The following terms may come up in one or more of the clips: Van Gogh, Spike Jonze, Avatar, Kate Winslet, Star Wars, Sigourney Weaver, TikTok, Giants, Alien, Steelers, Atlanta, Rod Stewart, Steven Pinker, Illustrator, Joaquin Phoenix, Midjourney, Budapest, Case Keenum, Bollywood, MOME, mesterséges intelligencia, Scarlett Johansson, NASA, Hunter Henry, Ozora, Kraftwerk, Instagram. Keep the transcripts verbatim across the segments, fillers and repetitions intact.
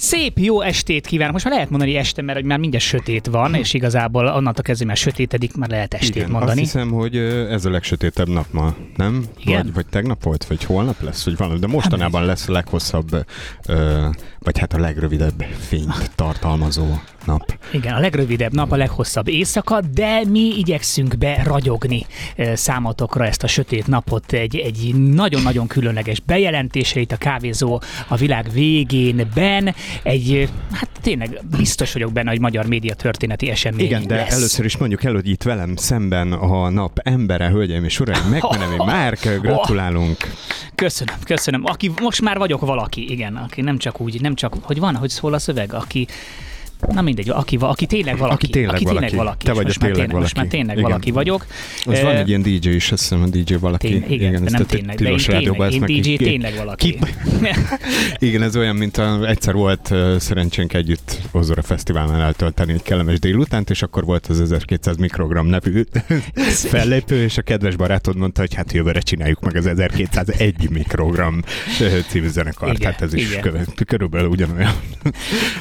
Szép jó estét kívánok. Most már lehet mondani este, mert hogy már mindjárt sötét van, és igazából onnantól kezdve már sötétedik, már lehet estét igen, mondani. Azt hiszem, hogy ez a legsötétebb nap ma, nem? Vagy, vagy tegnap volt, vagy holnap lesz, vagy valami, de mostanában lesz a leghosszabb, vagy hát a legrövidebb fényt tartalmazó nap. Igen, a legrövidebb nap, a leghosszabb éjszaka, de mi igyekszünk beragyogni számotokra ezt a sötét napot egy, egy nagyon-nagyon különleges bejelentéseit a Kávézó a Világ Végénben. Egy, hát tényleg biztos vagyok benne, hogy magyar média történeti esemény igen, de lesz. Először is mondjuk elő, itt velem szemben a nap embere, hölgyeim és uraim, megmenem, én Márk, gratulálunk. Köszönöm, köszönöm. Aki, most már vagyok valaki, igen, aki nem csak úgy, nem csak, hogy van, hogy szól a szöveg, aki na mindegy, aki, aki tényleg valaki. Aki tényleg, aki tényleg valaki. Te vagy a tényleg valaki. Most már tényleg igen. valaki vagyok. Most van egy ilyen dé dzsé is, azt hiszem, a dé dzsé valaki. Tény, igen, igen, de nem tényleg, de én, tényleg, én dé dzsé tényleg valaki. Igen, ez olyan, mint a, egyszer volt uh, szerencsénk együtt Ozora Fesztiválnál eltölteni egy kellemes délutánt, és akkor volt az ezerkétszáz mikrogram nevű fellépő, és a kedves barátod mondta, hogy hát jövőre csináljuk meg az ezerkétszázegy mikrogram című zenekart. Hát ez is körülbelül ugyanolyan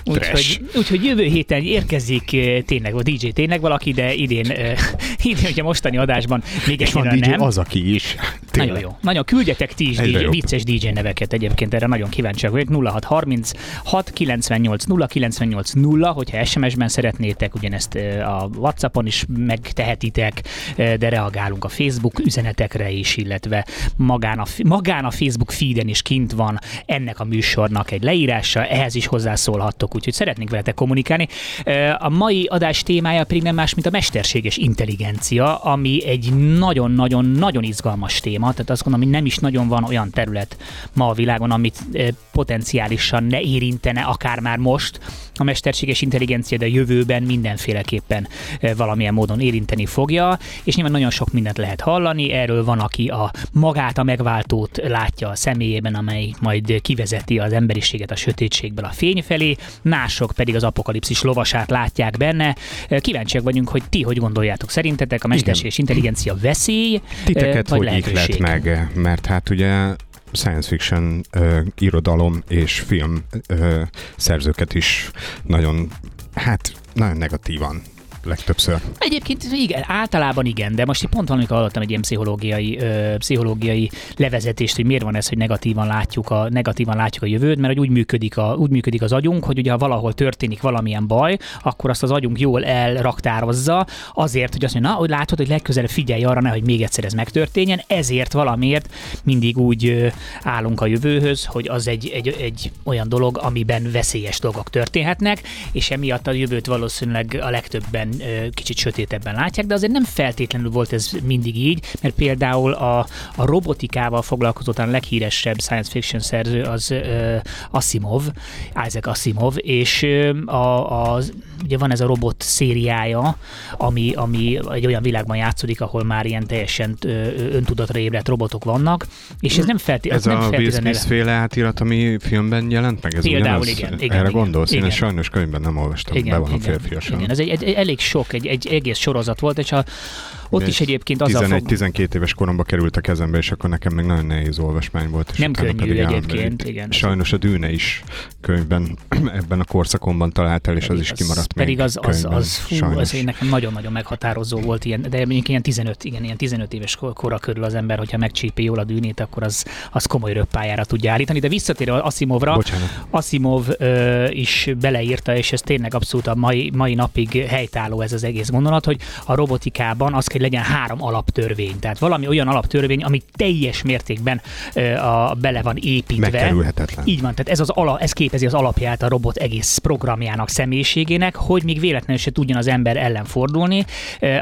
trash. Úgyhogy jövő héten érkezik tényleg a dé dzsé tényleg valaki, de idén, euh, idén ugye mostani adásban még egy van dé dzsé nem. Az, aki is. Tényleg. Nagyon jó. Nagyon küldjetek ti is dé dzsé, vicces dé dzsé neveket egyébként, erre nagyon kíváncsiak vagyok. nulla hat harminc hat kilencvennyolc nulla kilencvennyolc nulla, hogyha es em es-ben szeretnétek, ugyanezt a WhatsAppon is megtehetitek, de reagálunk a Facebook üzenetekre is, illetve magán a, magán a Facebook feeden is kint van ennek a műsornak egy leírása, ehhez is hozzászólhattok, úgyhogy szeretnénk veletek kommunikálni. A mai adás témája pedig nem más, mint a mesterséges intelligencia, ami egy nagyon-nagyon-nagyon izgalmas téma, tehát azt gondolom, hogy nem is nagyon van olyan terület ma a világon, amit potenciálisan ne érintene akár már most a mesterséges intelligencia, de a jövőben mindenféleképpen valamilyen módon érinteni fogja, és nyilván nagyon sok mindent lehet hallani, erről van, aki a magát, a megváltót látja a személyében, amely majd kivezeti az emberiséget a sötétségből a fény felé, mások pedig az apokalipszis lovasát látják benne. Kíváncsiak vagyunk, hogy ti hogy gondoljátok, szerintetek a mesterséges intelligencia veszély, titeket vagy lehetőség? Titeket hogy ihlet meg, mert hát ugye science fiction uh, irodalom és film uh, szerzőket is nagyon, hát nagyon negatívan legtöbbször. Egyébként igen, általában igen, de most pont valamikor hallottam egy ilyen pszichológiai, ö, pszichológiai levezetést, hogy miért van ez, hogy negatívan látjuk a, negatívan látjuk a jövőt, mert hogy úgy működik, a, úgy működik az agyunk, hogy ugye ha valahol történik valamilyen baj, akkor azt az agyunk jól elraktározza azért, hogy azt mondja, na, hogy látod, hogy legközelebb figyelj arra, ne, hogy még egyszer ez megtörténjen, ezért valamiért mindig úgy ö, állunk a jövőhöz, hogy az egy, egy, egy olyan dolog, amiben veszélyes dolgok történhetnek, és emiatt a jövőt valószínűleg a legtöbben kicsit sötétebben látják, de azért nem feltétlenül volt ez mindig így, mert például a, a robotikával foglalkozó a leghíresebb science fiction szerző az uh, Asimov, Isaac Asimov, és uh, a, a, ugye van ez a robot szériája, ami, ami egy olyan világban játszódik, ahol már ilyen teljesen uh, öntudatra ébredt robotok vannak, és ez nem feltétlenül... Ez a Will Smith-féle átirat, ami filmben jelent meg? Ez például ugyanaz, igen, igen. Erre igen, gondolsz? Igen. Én igen. Sajnos könyvben nem olvastam, igen, be van igen, a férfiasan. Igen, ez egy, egy, egy elég sok, egy, egy egész sorozat volt, és a, ott és is egyébként az a fog... tizenegy-tizenkét éves koromba került a kezembe, és akkor nekem még nagyon nehéz olvasmány volt. És nem könnyű egyébként, igen. Sajnos a Dune is könyvben ebben a korszakomban talált el, és pedig az is kimaradt még pedig az, az, az, hú, az én nekem nagyon-nagyon meghatározó volt, ilyen, de mondjuk ilyen tizenöt, igen, ilyen tizenöt éves korra körül az ember, hogyha megcsípi jól a Dune-t, akkor az, az komoly röppályára tudja állítani. De visszatérve Asimovra, bocsánat. Asimov ö, is beleírta, és ez tényleg abszolút a mai, mai napig helytálló ez az egész gondolat, hogy a robotikában az kell, hogy legyen három alaptörvény. Tehát valami olyan alaptörvény, ami teljes mértékben ö, a, bele van építve. Megkerülhetetlen. Így van, tehát ez, az ala, ez képezi az alapját a robot egész programjának, személyiségének, hogy még véletlenül se tudjon az ember ellen fordulni.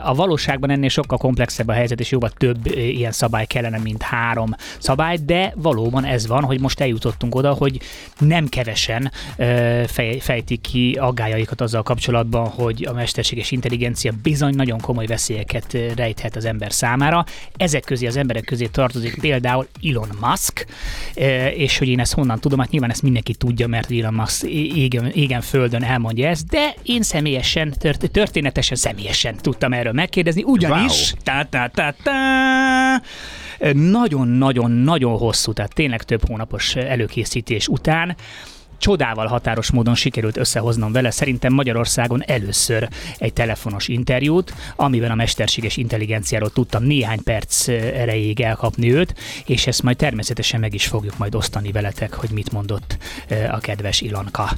A valóságban ennél sokkal komplexebb a helyzet, és jóval több ilyen szabály kellene, mint három szabály, de valóban ez van, hogy most eljutottunk oda, hogy nem kevesen ö, fej, fejtik ki aggályaikat azzal kapcsolatban, hogy a mesterséges intelligencia bizony nagyon komoly veszélyeket rejthet az ember számára. Ezek közé, az emberek közé tartozik például Elon Musk, és hogy én ezt honnan tudom, hát nyilván ezt mindenki tudja, mert Elon Musk égen, égen földön elmondja ezt, de én személyesen, tört, történetesen személyesen tudtam erről megkérdezni, ugyanis nagyon-nagyon-nagyon wow. hosszú, tehát tényleg több hónapos előkészítés után csodával határos módon sikerült összehoznom vele szerintem Magyarországon először egy telefonos interjút, amiben a mesterséges intelligenciáról tudtam néhány perc erejéig elkapni őt, és ezt majd természetesen meg is fogjuk majd osztani veletek, hogy mit mondott a kedves Ilonka.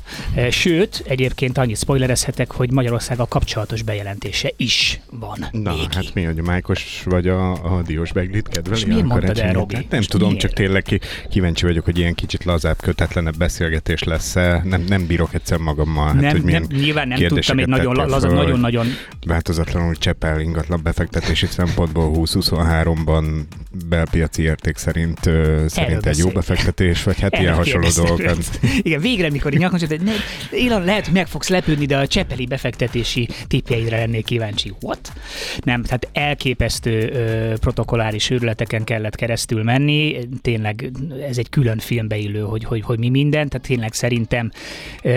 Sőt, egyébként annyit spoilerezhetek, hogy Magyarországgal kapcsolatos bejelentése is van. Na, végig. Hát mi, hogy a Májkos vagy a, a Diós Beglit kedveli? És miért mondtad el, Robi? Hát nem Most tudom, miért? Csak tényleg ki, kíváncsi vagyok, hogy ilyen kicsit lazább, kötetlenebb beszélgetés lesz. Nem, nem bírok egyszer magammal. Hát, nem, hogy nem, nyilván nem tudtam, egy nagyon laza, nagyon-nagyon... Változatlanul Csepel ingatlan befektetési szempontból húsz-huszonháromban belpiaci érték szerint szerint egy jó befektetés, vagy hát ilyen hasonló dolgokat. Igen, végre, mikor én nyakon csodáltam, Elon, lehet, hogy meg fogsz lepődni, de a csepeli befektetési tippjeidre lennék kíváncsi. What? Nem, tehát elképesztő ö, protokoláris őrületeken kellett keresztül menni. Tényleg ez egy külön filmbe illő, hogy, hogy, hogy mi minden. Tehát tényleg szerintem ö,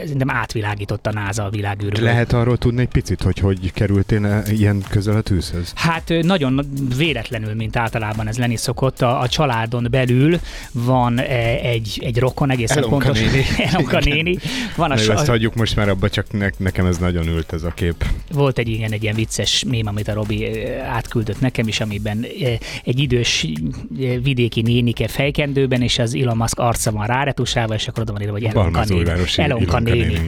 szerintem átvilágított a NASA a világűrről. Lehet arról tudni egy picit, hogy hogy kerültél ilyen közel a tűzhöz? Hát nagyon véletlenül, mint általában ez lenni szokott. A, a családon belül van egy, egy rokon, egészen Elonka pontos. Elonka néni. Van a sa- ezt hagyjuk most már abba, csak ne, nekem ez nagyon ült ez a kép. Volt egy ilyen, egy ilyen vicces mém, amit a Robi átküldött nekem is, amiben egy idős vidéki nénike fejkendőben, és az Elon Musk arca van ráretusálva, és akkor oda van írva, hogy Elonka néni. Elonka néni.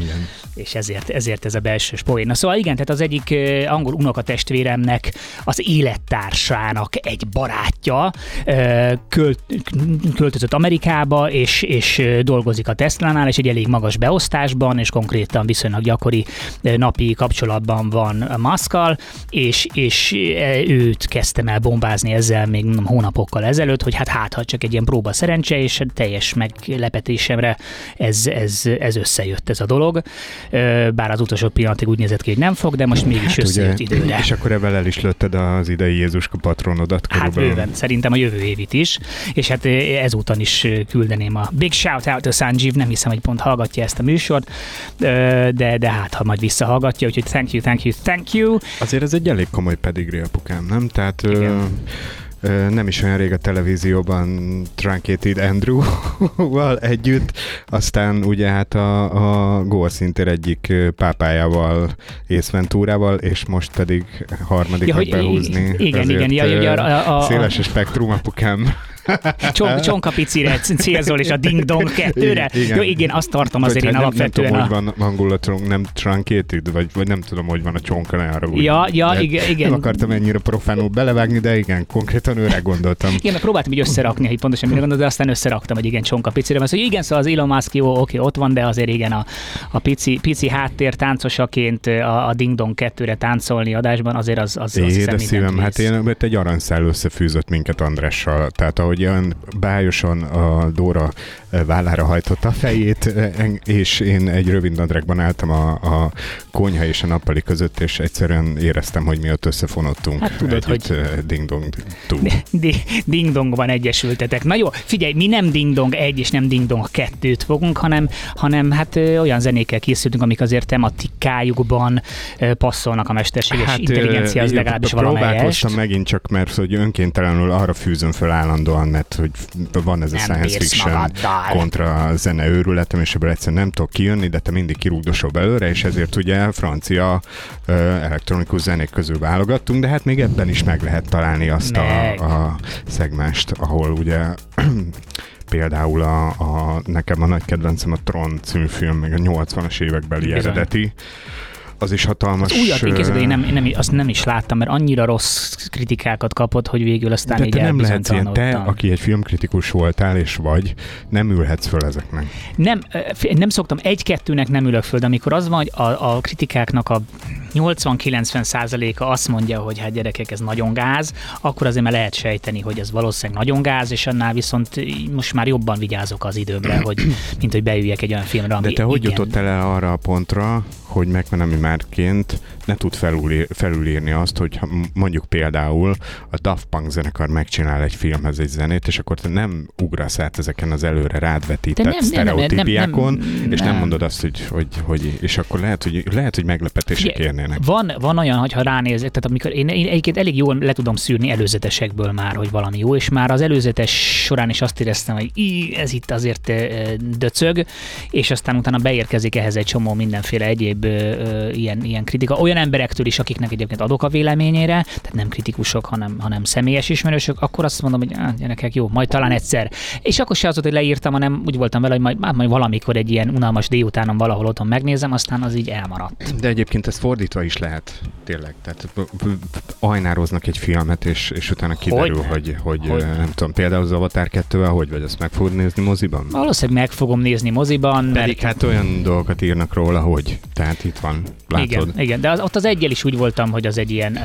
És ezért, ezért ez a belső poén. Na szóval igen, tehát az egyik angol unokatestvéremnek az élettársának egy barátja költ, költözött Amerikába, és, és dolgozik a Tesla-nál, és egy elég magas beosztásban, és konkrétan viszonylag gyakori napi kapcsolatban van Muskkal, és, és őt kezdtem el bombázni ezzel még hónapokkal ezelőtt, hogy hát hátha csak egy ilyen próba szerencse, és teljes meglepetésemre ez, ez, ez összejött ez a dolog. Bár az utolsó pillanatig úgy nézett ki, hogy nem fog, de most mégis hát összejött ugye, időre. És akkor ebben el is lőtted az idei Jézuska patronodat körülbelül. Hát bőven, szerintem a jövő évit is, és hát ezúton is küldeném a big shout out to Sanjeev, nem hiszem, hogy pont hallgatja ezt a műsort, de, de hát ha majd visszahallgatja, úgyhogy thank you, thank you, thank you. Azért ez egy elég komoly pedigree, apukám, nem? Tehát... nem is olyan rég a televízióban Truncated Andrew-val együtt, aztán ugye hát a, a Gore Szintér egyik pápájával, Ace Venturával, és most pedig harmadikat ja, behúzni. Igen, ezért igen. Ja, ja, a, a, széles a spektrum, apukám. Cson, csonkapicire célzol, és a ding-dong kettőre. Igen. Jó, igen, azt tartom azért, hogy én hát alapvetően. Nem, nem tudom, a... hogy van hangulatunk, nem truncated, vagy, vagy nem tudom, hogy van a csonka, ne arra úgy. Ja, ja, de igen, igen. Nem akartam ennyire profánul belevágni, de igen, konkrétan őre gondoltam. Igen, mert próbáltam így összerakni, hogy pontosan mire gondoltam, de aztán összeraktam, hogy igen, csonkapicire. Mert igen, szóval az Elon Musk jó, oké, ott van, de azért igen, a, a pici, pici háttér táncosaként a, a ding-dong kettőre táncolni adásban, azért az, az, az hiszem szívem, hát én, egy aranyszál összefűzött minket Andrással, tehát ahogy olyan bájosan a Dóra vállára hajtotta a fejét, és én egy rövid nadrágban álltam a, a konyha és a nappali között, és egyszerűen éreztem, hogy mi ott összefonottunk. Hát tudod, együtt, hogy ding-dong ding-dongban egyesültetek. Na jó, figyelj, mi nem ding-dong egy és nem ding-dong kettőt fogunk, hanem, hanem hát olyan zenékkel készültünk, amik azért tematikájukban passzolnak a mesterséges hát, intelligenciához, legalábbis valamelyest. Próbálkoztam megint csak, mert hogy önkéntelenül arra fűzöm föl állandóan, mert hogy van ez a nem science fiction kontra a zene őrületem, és ebből egyszerűen nem tudok kijönni, de te mindig kirúgdosol belőle, és ezért ugye francia uh, elektronikus zenék közül válogattunk, de hát még ebben is meg lehet találni azt a, a szegmást, ahol ugye például a, a, nekem a nagy kedvencem a Tron című film, meg a nyolcvanas évekbeli bizony eredeti. Az is hatalmas. Az újat én készült, én nem, nem, azt nem is láttam, mert annyira rossz kritikákat kapott, hogy végül aztán de így elbizonytalanodtam. Te nem lehetsz ilyen, te, aki egy filmkritikus voltál és vagy, nem ülhetsz föl ezeknek. Nem, nem szoktam, egy-kettőnek nem ülök föl, de amikor az van, hogy a, a kritikáknak a nyolcvan-kilencven százaléka azt mondja, hogy hát gyerekek, ez nagyon gáz, akkor azért már lehet sejteni, hogy ez valószínűleg nagyon gáz, és annál viszont most már jobban vigyázok az időmre, hogy, mint hogy beüljek egy olyan filmre, ami... De te igen, hogy jutottál el arra a pontra, hogy megvenni márként ne tud felül, felülírni azt, hogy mondjuk például a Daft Punk zenekar megcsinál egy filmhez egy zenét, és akkor te nem ugrasz át ezeken az előre rád vetített nem, sztereotípiákon, nem, nem, nem, nem, és nem mondod azt, hogy, hogy, hogy és akkor lehet, hogy, lehet, hogy meglepetések érni. történnek. Van, van olyan, hogyha ránézek, tehát amikor én, én egyébként elég jól le tudom szűrni előzetesekből már, hogy valami jó, és már az előzetes során is azt éreztem, hogy í, ez itt azért döcög, és aztán utána beérkezik ehhez egy csomó mindenféle egyéb ö, ilyen, ilyen kritika. Olyan emberektől is, akiknek egyébként adok a véleményére, tehát nem kritikusok, hanem, hanem személyes ismerősök, akkor azt mondom, hogy á, gyerekek, jó, majd talán egyszer. És akkor se az, hogy leírtam, hanem úgy voltam vele, hogy majd, majd valamikor egy ilyen unalmas délutánon valahol otthon megnézem, aztán az így elmaradt. De egyébként ez fordítva is lehet, tényleg. Tehát ajnároznak egy filmet, és, és utána kiderül, hogy, hogy, hogy, hogy nem, nem tudom, például az Avatar kettővel, hogy vagy, azt meg fogod nézni moziban? Valószínűleg meg fogom nézni moziban. Pedig mert... hát olyan dolgokat írnak róla, hogy. Tehát itt van, látod. Igen, igen. De az, ott az egyel is úgy voltam, hogy az egy ilyen...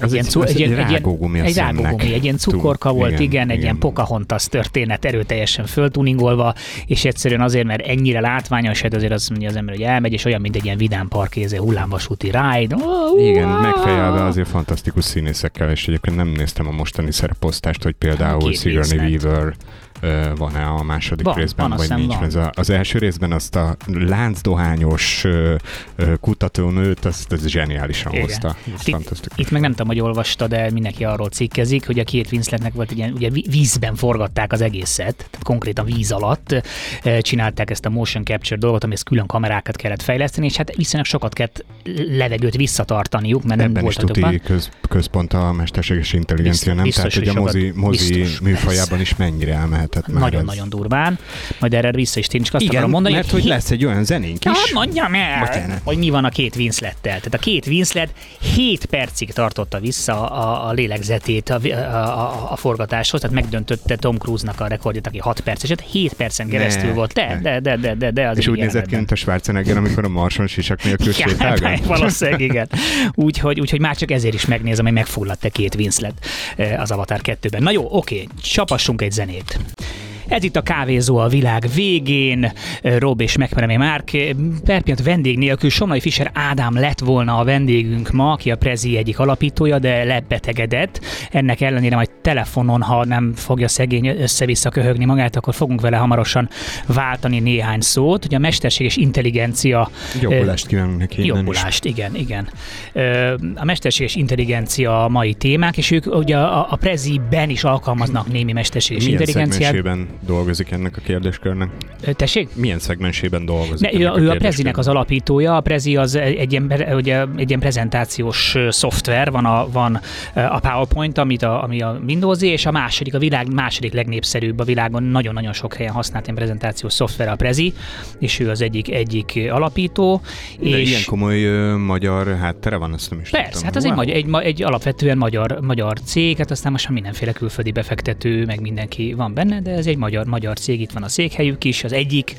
Az egy, cu- egy, egy, egy rágógumi a szemnek. Egy ilyen cukorka volt, igen, igen, egy ilyen Pocahontas történet erőteljesen föltuningolva, és egyszerűen azért, mert ennyire látványos, hát azért azt mondja az ember, hogy elmegy, és olyan, mint egy ilyen vidám park, ez egy hullámvasúti ride. Igen, megfejelve azért fantasztikus színészekkel, és egyébként nem néztem a mostani szereposztást, hogy például Sigourney Weaver van-e a második van, részben, van, vagy nincs. Ez a, az első részben azt a láncdohányos kutatónőt, azt ez zseniálisan igen. hozta. Hát itt, itt meg nem tudom, hogy olvastad, de mindenki arról cikkezik, hogy a Kate Winsletnek volt egy ilyen, ugye vízben forgatták az egészet, tehát konkrétan víz alatt csinálták ezt a motion capture dolgot, amihez külön kamerákat kellett fejleszteni, és hát viszonylag sokat kellett levegőt visszatartaniuk, mert ebben nem volt a többen. Ebben is tuti központ a mesterséges intelligencia, biztos, nem? Biztos, tehát, hogy a mozi, mozi biztos, műfajában persze. is mennyire elmehet. Nagyon-nagyon durván. Majd erre vissza is tényleg azt akarom mondani. Mert hogy, hogy lesz egy olyan zenénk is. Hát mondjam el, hogy mi van a Kate Winslettel. Tehát a Kate Winslet hét percig tartotta vissza a, a lélegzetét a, a, a, a forgatáshoz, tehát megdöntötte Tom Cruise-nak a rekordját, aki hat perc, és hát hét percen keresztül ne, volt. De, de, de, de, de, de az és úgy nézett ki, mint a Schwarzenegger, amikor a Marson sisak nélkül sétálgat. Valószínűleg igen. Úgyhogy úgy, már csak ezért is megnézem, hogy megfulladt-e Kate Winslet az Avatar kettőben. Na jó, oké, csapassunk egy zenét. Ez itt a Kávézó a Világ Végén, Rob és megmerem Márk. Per pillanat vendég nélkül Somlai-Fischer Ádám lett volna a vendégünk ma, aki a Prezi egyik alapítója, de lebetegedett. Ennek ellenére majd telefonon, ha nem fogja szegény össze-vissza köhögni magát, akkor fogunk vele hamarosan váltani néhány szót. Ugye a mesterséges intelligencia... Jobbulást kívánunk neki. Jobbulást, igen, igen. A mesterséges intelligencia mai témák, és ők ugye a, a Prezi-ben is alkalmaznak némi mesterséges milyen intelligenciát. Dolgozik ennek a kérdéskörnek? Tessék? Milyen szegmensében dolgozik? Ne, ő a, a Prezinek az alapítója. A Prezi az egy ilyen, ugye, egy ilyen prezentációs szoftver, van a, van a PowerPoint, amit a, ami a Windows-é, és a második, a világ második legnépszerűbb a világon, nagyon-nagyon sok helyen használt ilyen prezentációs szoftver a Prezi, és ő az egyik, egyik alapító. De és ilyen komoly ö, magyar háttere van, azt nem is persze, tudom, hát az egy, magyar, egy, egy alapvetően magyar, magyar cég, hát aztán most mindenféle külföldi befektető, meg mindenki van benne, de ez egy magyar, magyar cég, itt van a székhelyük is, az egyik,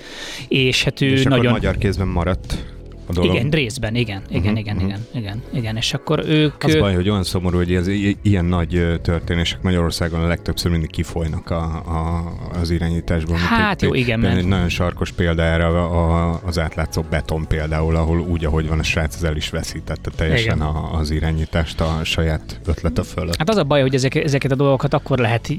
és hát ő és nagyon... És akkor magyar kézben maradt a dolog. Igen, részben, igen, igen, uh-huh, igen, uh-huh. igen, igen, igen, és akkor ők... Az baj, hogy olyan szomorú, hogy az i- ilyen nagy történések Magyarországon a legtöbbször mindig kifolynak a, a, az irányításból. Hát jó, igen, mert... Egy nagyon sarkos példára az átlátszó beton például, ahol úgy, ahogy van a srác, az el is veszítette teljesen a, az irányítást a saját ötlete fölött. Hát az a baj, hogy ezek, ezeket a dolgokat akkor lehet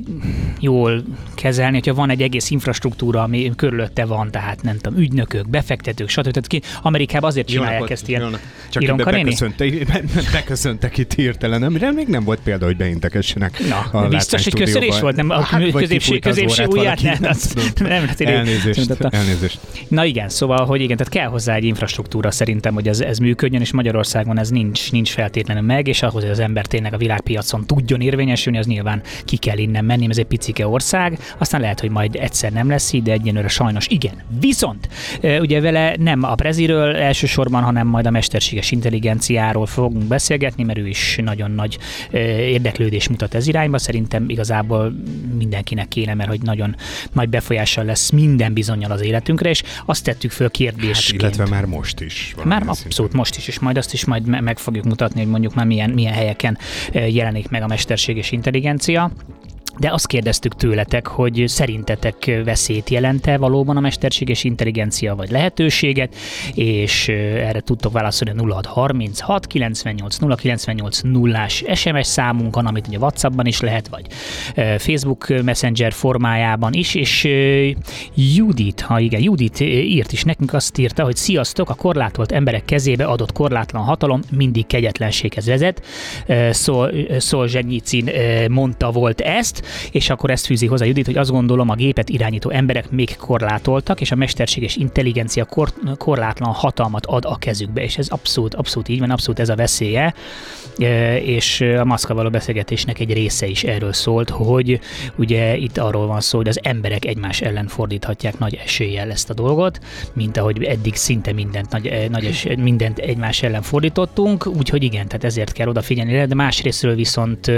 jól kezelni, hogyha van egy egész infrastruktúra, ami körülötte van, tehát nem tudom, ügynökök, befektetők, stb. Tehát ki Amerikában azért csinálják ezt ilyen ironkaréni? Beköszöntek itt hirtelen, amire még nem volt példa, hogy beintessenek. Na, biztos, hogy köszönés volt, nem a középső ujját, nem elnézést. Na igen, szóval, hogy igen, tehát kell hozzá egy infrastruktúra szerintem, hogy ez működjön, és Magyarországon ez nincs feltétlenül meg, és ahhoz, hogy az ember tényleg a világpiacon tudjon érvényesülni, az nyilván ki kell innen menni, ez egy picike ország, aztán lehet, hogy majd egyszer nem lesz így, de egyenlőre sajnos igen. Viszont ugye vele nem a Preziről elsősorban, hanem majd a mesterséges intelligenciáról fogunk beszélgetni, mert ő is nagyon nagy érdeklődés mutat ez irányba. Szerintem igazából mindenkinek kéne, mert hogy nagyon nagy befolyással lesz minden bizonnyal az életünkre, és azt tettük föl kérdésként. Hát, illetve már most is. Már abszolút szinten. Most is, és majd azt is majd meg fogjuk mutatni, hogy mondjuk már milyen, milyen helyeken jelenik meg a mesterséges intelligencia. De azt kérdeztük tőletek, hogy szerintetek veszélyt jelent-e valóban a mesterséges intelligencia, vagy lehetőséget, és erre tudtok válaszolni a nulla hat harminc hat kilencvennyolc nulla kilencvennyolc nullás es em es számunkon, amit ugye WhatsAppban is lehet, vagy Facebook Messenger formájában is, és Judit, ha igen, Judit írt is nekünk, azt írta, hogy sziasztok, a korlátolt emberek kezébe adott korlátlan hatalom mindig kegyetlenséghez vezet. Szolzsenyicin mondta volt ezt, és akkor ezt fűzi hozzá Judit, hogy azt gondolom, a gépet irányító emberek még korlátoltak, és a mesterséges intelligencia kor- korlátlan hatalmat ad a kezükbe, és ez abszolút, abszolút így van, abszolút ez a veszélye, és a Musk-kal való beszélgetésnek egy része is erről szólt, hogy ugye itt arról van szó, hogy az emberek egymás ellen fordíthatják nagy eséllyel ezt a dolgot, mint ahogy eddig szinte mindent, nagy, nagy es, mindent egymás ellen fordítottunk, úgyhogy igen, tehát ezért kell odafigyelni, de másrésztről viszont,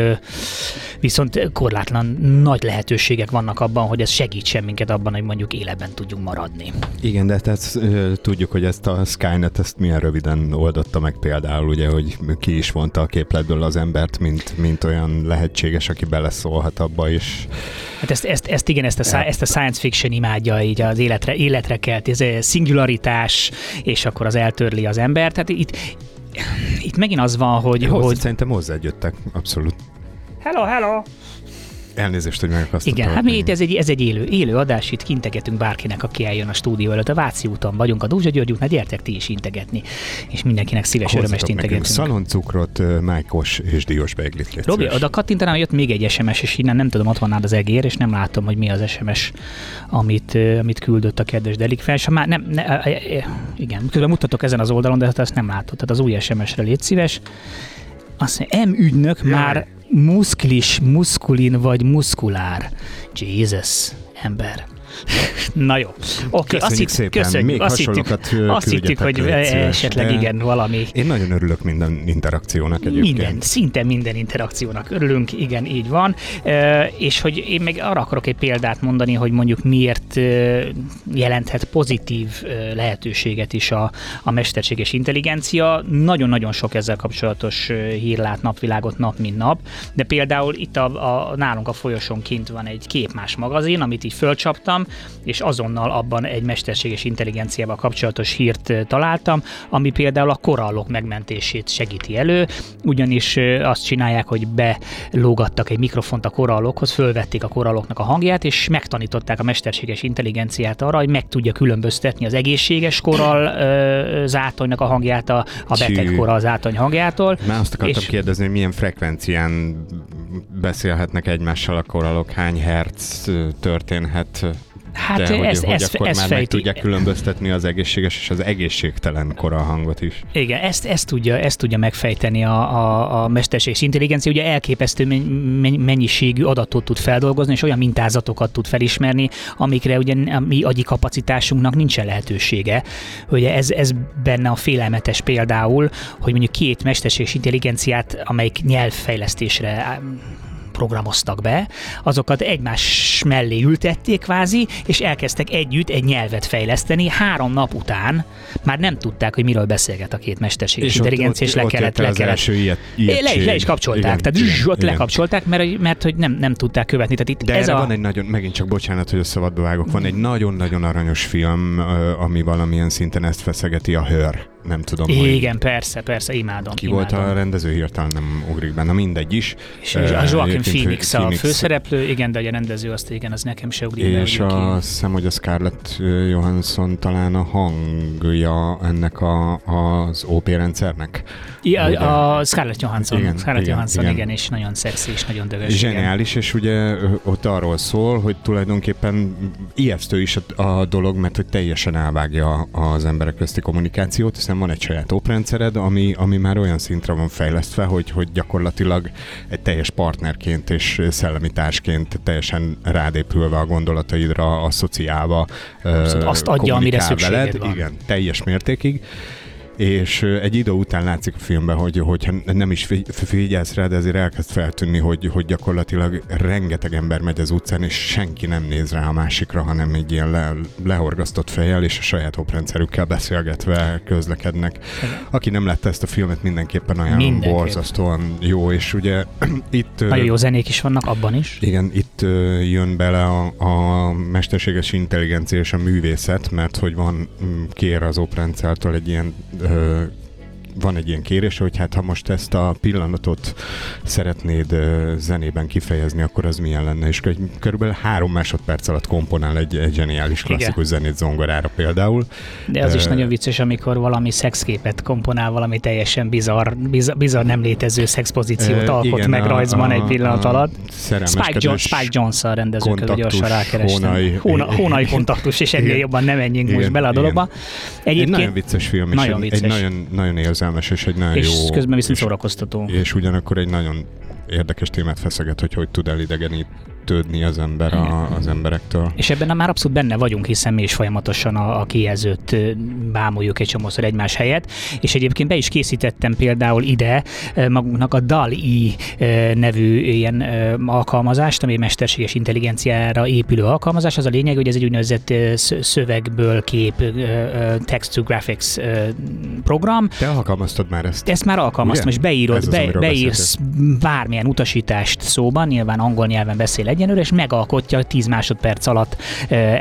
viszont korlátlan nagy lehetőségek vannak abban, hogy ez segítsen minket abban, hogy mondjuk életben tudjunk maradni. Igen, de tehát tudjuk, hogy ezt a Skynet ezt milyen röviden oldotta meg például, ugye, hogy ki is vonta a képletből az embert, mint, mint olyan lehetséges, aki beleszólhat abba is. Hát ezt, ezt, ezt igen, ezt a, szá, ezt a science fiction imádja, így az életre, életre kelt, ez szingularitás, és akkor az eltörli az embert. Hát itt, itt megint az van, hogy... Hozzá, hogy... Szerintem hozzád jöttek, abszolút. Hello, hello! Elnézést, hogy megakasztottam. Igen, hát mi itt ez egy, ez egy élő, élő adás, itt integetünk bárkinek, aki eljön a stúdió előtt. A Váci úton vagyunk, a Dózsa György útnál, gyertek ti is integetni. És mindenkinek szíves örömest integetünk. Szaloncukrot, májkos és diós beiglit készíts. Robi, oda kattintanám, jött még egy es em es, és innen nem tudom, ott van nád az egér, és nem látom, hogy mi az es em es, amit, amit küldött a kedves delikvens. Ha már nem, ne, igen, különben mutatok ezen az oldalon, de hát ezt nem látod. Tehát az új es em esre légy szíves. Azt mondja, M ügynök Jaj. Már muszklis, muszkulin vagy muszkulár. Jézus, ember. Na jó. Okay, köszönjük szépen. Köszönjük. Még azt hasonlókat Azt hittük, hogy esetleg igen valami. Én nagyon örülök minden interakciónak egyébként. Minden, szinte minden interakciónak örülünk, igen, így van. És hogy én meg arra akarok egy példát mondani, hogy mondjuk miért jelenthet pozitív lehetőséget is a, a mesterséges intelligencia. Nagyon-nagyon sok ezzel kapcsolatos hír lát napvilágot nap, mint nap. De például itt a, a, nálunk a folyosón kint van egy képmás magazin, amit így fölcsaptam, és azonnal abban egy mesterséges intelligenciával kapcsolatos hírt találtam, ami például a korallok megmentését segíti elő, ugyanis azt csinálják, hogy belógattak egy mikrofont a korallokhoz, fölvették a koralloknak a hangját, és megtanították a mesterséges intelligenciát arra, hogy meg tudja különböztetni az egészséges korall zátonynak a hangját, a, a beteg korall zátony hangjától. Már azt akartam és... kérdezni, hogy milyen frekvencián beszélhetnek egymással a korallok, hány hertz történhet. Hát de hogy, ez, hogy ez, akkor ez már meg tudják különböztetni az egészséges és az egészségtelen korallhangot is. Igen, ezt, ezt, tudja, ezt tudja megfejteni a, a, a mesterséges intelligencia. Ugye elképesztő mennyiségű adatot tud feldolgozni, és olyan mintázatokat tud felismerni, amikre ugye a mi agyi kapacitásunknak nincsen lehetősége. Ugye ez, ez benne a félelmetes például, hogy mondjuk két mesterséges intelligenciát, amelyik nyelvfejlesztésre programoztak be, azokat egymás mellé ültették kvázi, és elkezdtek együtt egy nyelvet fejleszteni. Három nap után már nem tudták, hogy miről beszélget a két mesterséges intelligencia, és le kellett, le kellett. Le is kapcsolták, tehát ott lekapcsolták, mert, mert hogy nem, nem tudták követni. Tehát itt de ez a... van egy nagyon, megint csak bocsánat, hogy a szabadba vágok, van egy nagyon-nagyon aranyos film, ami valamilyen szinten ezt feszegeti, a Hör. Nem tudom, igen, hogy... persze, persze, imádom. Ki imádom. Volt a rendező, hirtelen nem ugrik benne, mindegy is. És uh, a Joaquin Phoenix a főszereplő, igen, de a rendező azt, igen, az nekem se ugrik benne. És azt hiszem, hogy a Scarlett Johansson talán a hangja ennek a, az ó pé-rendszernek. Ja, a Scarlett Johansson, igen, Scarlett igen, Johansson, igen. igen, és nagyon szexi, és nagyon dögös. Zseniális, igen. És ugye ott arról szól, hogy tulajdonképpen ijesztő is a, a dolog, mert hogy teljesen elvágja az emberek közti kommunikációt, hiszen van egy saját oprendszered, ami, ami már olyan szintre van fejlesztve, hogy, hogy gyakorlatilag egy teljes partnerként és szellemi társként teljesen rádépülve a gondolataidra, asszociálva szóval uh, azt adja, amire szükséged van. Igen, teljes mértékig. És egy idő után látszik a filmben, hogy, hogy nem is figyelsz rá, de ezért elkezd feltűnni, hogy, hogy gyakorlatilag rengeteg ember megy az utcán, és senki nem néz rá a másikra, hanem egy ilyen le, lehorgasztott fejjel, és a saját oprendszerükkel beszélgetve közlekednek. Aki nem látta ezt a filmet, mindenképpen ajánlom, borzasztóan jó, és ugye itt... Nagyon jó zenék is vannak abban is. Igen, itt itt jön bele a, a mesterséges intelligencia és a művészet, mert hogy van kér az Oprenzáltól egy ilyen ö, van egy ilyen kérés, hogy hát ha most ezt a pillanatot szeretnéd zenében kifejezni, akkor az milyen lenne? És körülbelül három másodperc alatt komponál egy, egy zseniális klasszikus Igen. zenét zongorára például. De az uh, is nagyon vicces, amikor valami szexképet komponál, valami teljesen bizarr, bizarr, bizarr nem létező szexpozíciót uh, alkot igen, meg a, rajzban a, egy pillanat a, alatt. Spike Jonze a rendezőköz, hogy gyorsan rákerestem. Hónai, hónai kontaktus, és ennél jobban nem menjünk most bele a dologba. Egy nagyon vicces film, és nagyon vicces. Egy nagyon, nagyon élző és egy nagyon és jó... És közben viszont szórakoztató. És, és ugyanakkor egy nagyon érdekes témát feszeget, hogy hogy tud elidegenítődni az ember a, az emberektől. És ebben már abszolút benne vagyunk, hiszen mi is folyamatosan a, a kijelzőt bámuljuk egy csomószor egymás helyett. És egyébként be is készítettem például ide magunknak a dall-E nevű ilyen alkalmazást, ami mesterséges intelligenciára épülő alkalmazás. Az a lényeg, hogy ez egy úgynevezett szövegből kép, text to graphics program. Te alkalmaztad már ezt? Ezt már alkalmaztam, ugye? És beírod, az, be, beírsz bármi utasítást szóban, nyilván angol nyelven beszél egyenlőre, és megalkotja tíz másodperc alatt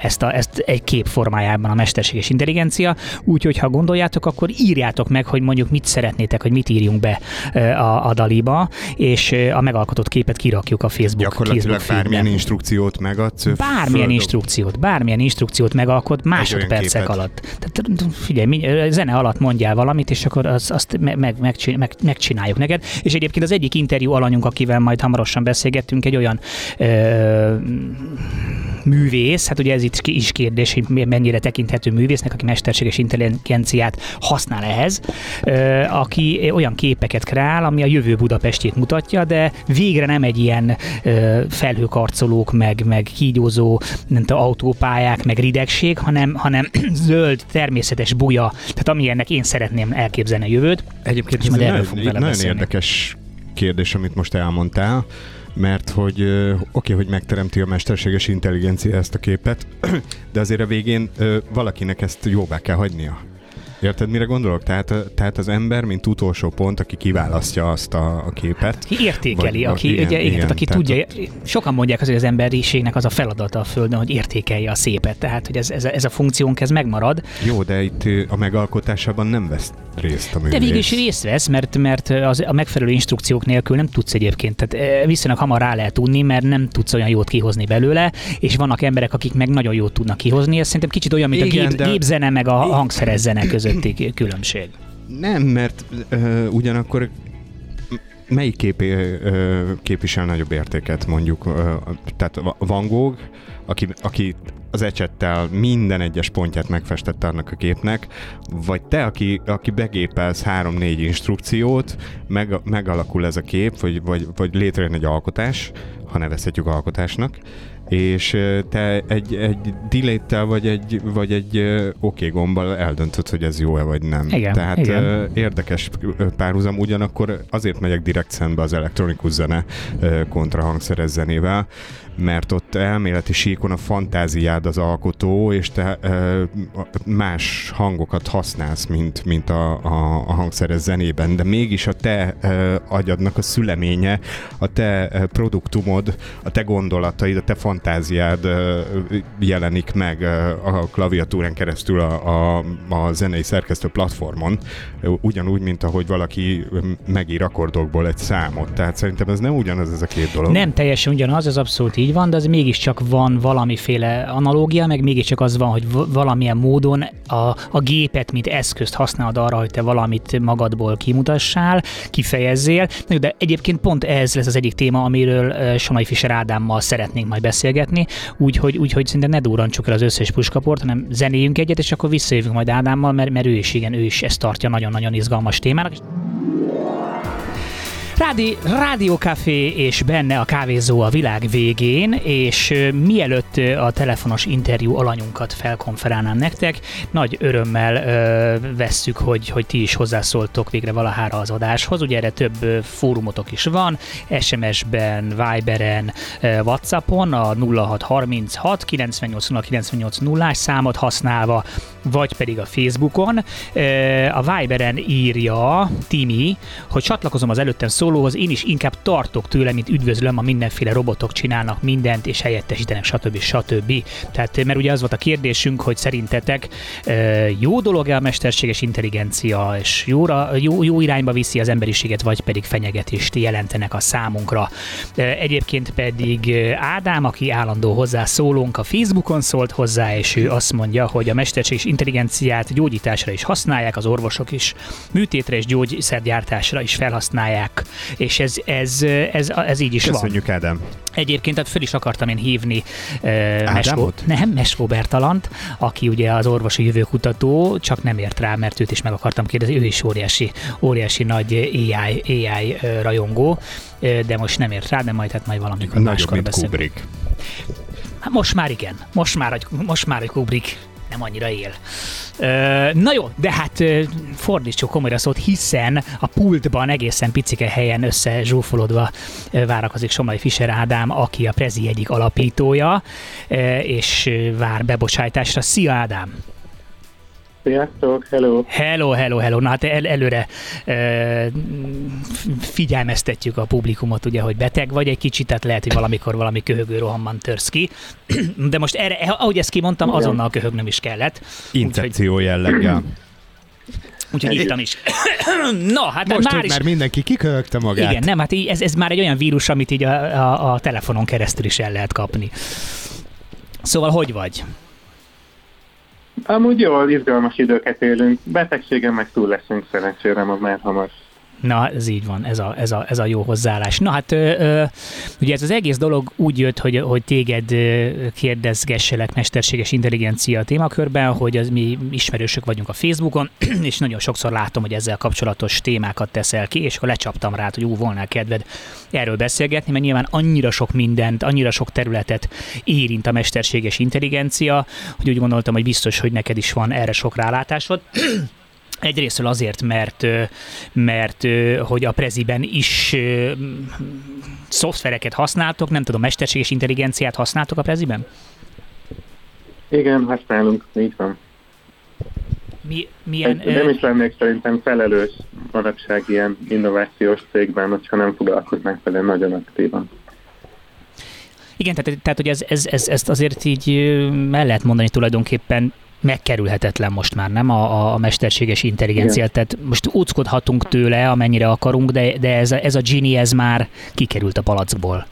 ezt, a, ezt egy kép formájában a mesterséges intelligencia. Úgyhogy, ha gondoljátok, akkor írjátok meg, hogy mondjuk mit szeretnétek, hogy mit írjunk be a, a dall-E-ba, és a megalkotott képet kirakjuk a Facebook Gyakorlatilag Facebook bármilyen instrukciót megadsz. Bármilyen földom. instrukciót, bármilyen instrukciót megalkot másodpercek alatt. Tehát figyelj, zene alatt mondjál valamit, és akkor azt, azt meg, meg, meg, megcsináljuk neked. És egyébként az egyik interjú alanyunk, akivel majd hamarosan beszélgettünk, egy olyan ö, művész, hát ugye ez itt is kérdés, hogy mennyire tekinthető művésznek, aki mesterséges intelligenciát használ ehhez, ö, aki olyan képeket kreál, ami a jövő Budapestjét mutatja, de végre nem egy ilyen ö, felhőkarcolók, meg, meg kígyózó nem tudom, autópályák, meg ridegség, hanem, hanem zöld, természetes buja, tehát amilyennek én szeretném elképzelni a jövőt. Egyébként ez nagyon, nagyon beszélni. Érdekes kérdés, amit most elmondtál, mert hogy oké, okay, hogy megteremti a mesterséges intelligencia ezt a képet, de azért a végén valakinek ezt jóvá kell hagynia. Érted, mire gondolok? Tehát, tehát az ember, mint utolsó pont, aki kiválasztja azt a, a képet. Ki értékeli, vagy, aki, igen, ugye, igen, tehát, aki tehát tudja. Ott... Sokan mondják azt, hogy az emberiségnek az a feladata a Földön, hogy értékelje a szépet. Tehát, hogy ez, ez, a, ez a funkciónk, ez megmarad. Jó, de itt a megalkotásában nem vesz részt a művész. De végig is részt vesz, mert, mert az, a megfelelő instrukciók nélkül nem tudsz egyébként. Tehát viszonylag hamar rá lehet tudni, mert nem tudsz olyan jót kihozni belőle, és vannak emberek, akik meg nagyon jót tudnak kihozni. Ez szerintem kicsit olyan, mint igen, a gép, de... gépzene meg a hangszeres zene között. Különbség. Nem, mert ö, ugyanakkor melyik kép ö, képvisel nagyobb értéket, mondjuk? Ö, tehát Van Gogh, aki, aki az ecsettel minden egyes pontját megfestette annak a képnek, vagy te, aki, aki begépelsz három-négy instrukciót, meg, megalakul ez a kép, vagy, vagy, vagy létrejön egy alkotás, ha nevezhetjük alkotásnak, és te egy, egy delete-tel vagy egy, vagy egy oké gombbal eldöntöd, hogy ez jó-e vagy nem. Igen, tehát igen. Érdekes párhuzam, ugyanakkor azért megyek direkt szembe az elektronikus zene kontra hangszeres zenével, mert ott elméleti síkon a fantáziád az alkotó, és te más hangokat használsz, mint, mint a, a, a hangszeres zenében, de mégis a te agyadnak a szüleménye, a te produktumod, a te gondolataid, a te fantáziád jelenik meg a klaviatúrán keresztül a, a, a zenei szerkesztő platformon, ugyanúgy, mint ahogy valaki megír akkordokból egy számot. Tehát szerintem ez nem ugyanaz ez a két dolog. Nem teljesen ugyanaz, ez abszolút így van, de az mégiscsak van valamiféle analógia, meg mégiscsak az van, hogy valamilyen módon a, a gépet, mint eszközt használod arra, hogy te valamit magadból kimutassál, kifejezzél. De egyébként pont ez lesz az egyik téma, amiről Somlai-Fischer Ádámmal szeretnénk majd beszélgetni, úgyhogy úgy, szinte ne durrantsuk el az összes puskaport, hanem zenéljünk egyet, és akkor visszajövünk majd Ádámmal, mert, mert ő is, igen, ő is ezt tartja nagyon-nagyon izgalmas témának. Rádi, Rádió Café és benne a Kávézó a Világ Végén, és mielőtt a telefonos interjú alanyunkat felkonferálnám nektek, nagy örömmel ö, vesszük, hogy, hogy ti is hozzászóltok végre valahára az adáshoz. Ugye erre több fórumotok is van, es em es-ben, Viberen, Whatsappon, a nulla hat harminchat kilencvennyolc nulla kilencvennyolc nullás számot használva vagy pedig a Facebookon. A Viberen írja Timi, hogy csatlakozom az előttem szólóhoz, én is inkább tartok tőle, mint üdvözlöm, a mindenféle robotok csinálnak mindent, és helyettesítenek, stb. stb. Tehát, mert ugye az volt a kérdésünk, hogy szerintetek jó dolog-e a mesterséges intelligencia, és jóra, jó, jó irányba viszi az emberiséget, vagy pedig fenyegetést jelentenek a számunkra. Egyébként pedig Ádám, aki állandó hozzászólónk, a Facebookon szólt hozzá, és ő azt mondja, hogy a mesterséges intelligenciát gyógyításra is használják, az orvosok is műtétre és gyógyszergyártásra is felhasználják, és ez, ez, ez, ez így is van. Köszönjük, Ádám. Egyébként tehát föl is akartam én hívni uh, Meskó, nem, Meskó Bertalant, aki ugye az orvosi jövőkutató, csak nem ért rá, mert őt is meg akartam kérdezni, ő is óriási, óriási nagy á i, á i uh, rajongó, uh, de most nem ért rá, de majd, hát majd valamikor máskor beszélünk. Nagyobb, mint Kubrick. Hát most már igen, most már, most már egy Kubrick nem annyira él. Na jó, de hát fordítsuk komolyra szót, hiszen a pultban egészen picike helyen összezsúfolódva várakozik Somlai-Fischer Ádám, aki a Prezi egyik alapítója, és vár bebocsájtásra. Szia, Ádám! Sziasztok, hello! Hello, hello, hello! Na hát el- előre e- figyelmeztetjük a publikumot, ugye, hogy beteg vagy egy kicsit, tehát lehet, hogy valamikor valami köhögő rohamban törsz ki. De most erre, ahogy ezt kimondtam, azonnal köhögnöm is kellett. Infekció jelleggel. Úgyhogy írtam is. Na, hát most, már hogy is... már mindenki kiköhögte magát. Igen, nem, hát így, ez, ez már egy olyan vírus, amit így a, a, a telefonon keresztül is el lehet kapni. Szóval hogy vagy? Amúgy jól, izgalmas időket élünk. Betegségen meg túl leszünk szerencsére ma már hamar. Na, ez így van, ez a, ez a, ez a jó hozzáállás. Na hát, ö, ö, ugye ez az egész dolog úgy jött, hogy, hogy téged kérdezgesselek mesterséges intelligencia témakörben, hogy az, mi ismerősök vagyunk a Facebookon, és nagyon sokszor látom, hogy ezzel kapcsolatos témákat teszel ki, és akkor lecsaptam rád, hogy ú, volna kedved erről beszélgetni, mert nyilván annyira sok mindent, annyira sok területet érint a mesterséges intelligencia, hogy úgy gondoltam, hogy biztos, hogy neked is van erre sok rálátásod. Egyrésztről azért, mert, mert hogy a Preziben is szoftvereket használtok, nem tudom, mesterséges intelligenciát használtok a Preziben? Igen, használunk, így van. Mi, milyen, Egy, nem is lennék szerintem felelős manapság ilyen innovációs cégben, hogyha nem foglalkoznánk vele nagyon aktívan. Igen, tehát, tehát hogy ez, ez, ez, ezt azért így el lehet mondani tulajdonképpen, megkerülhetetlen most már, nem? A, a mesterséges intelligencia. Tehát most óckodhatunk tőle, amennyire akarunk, de, de ez, a, ez a genie, ez már kikerült a palackból.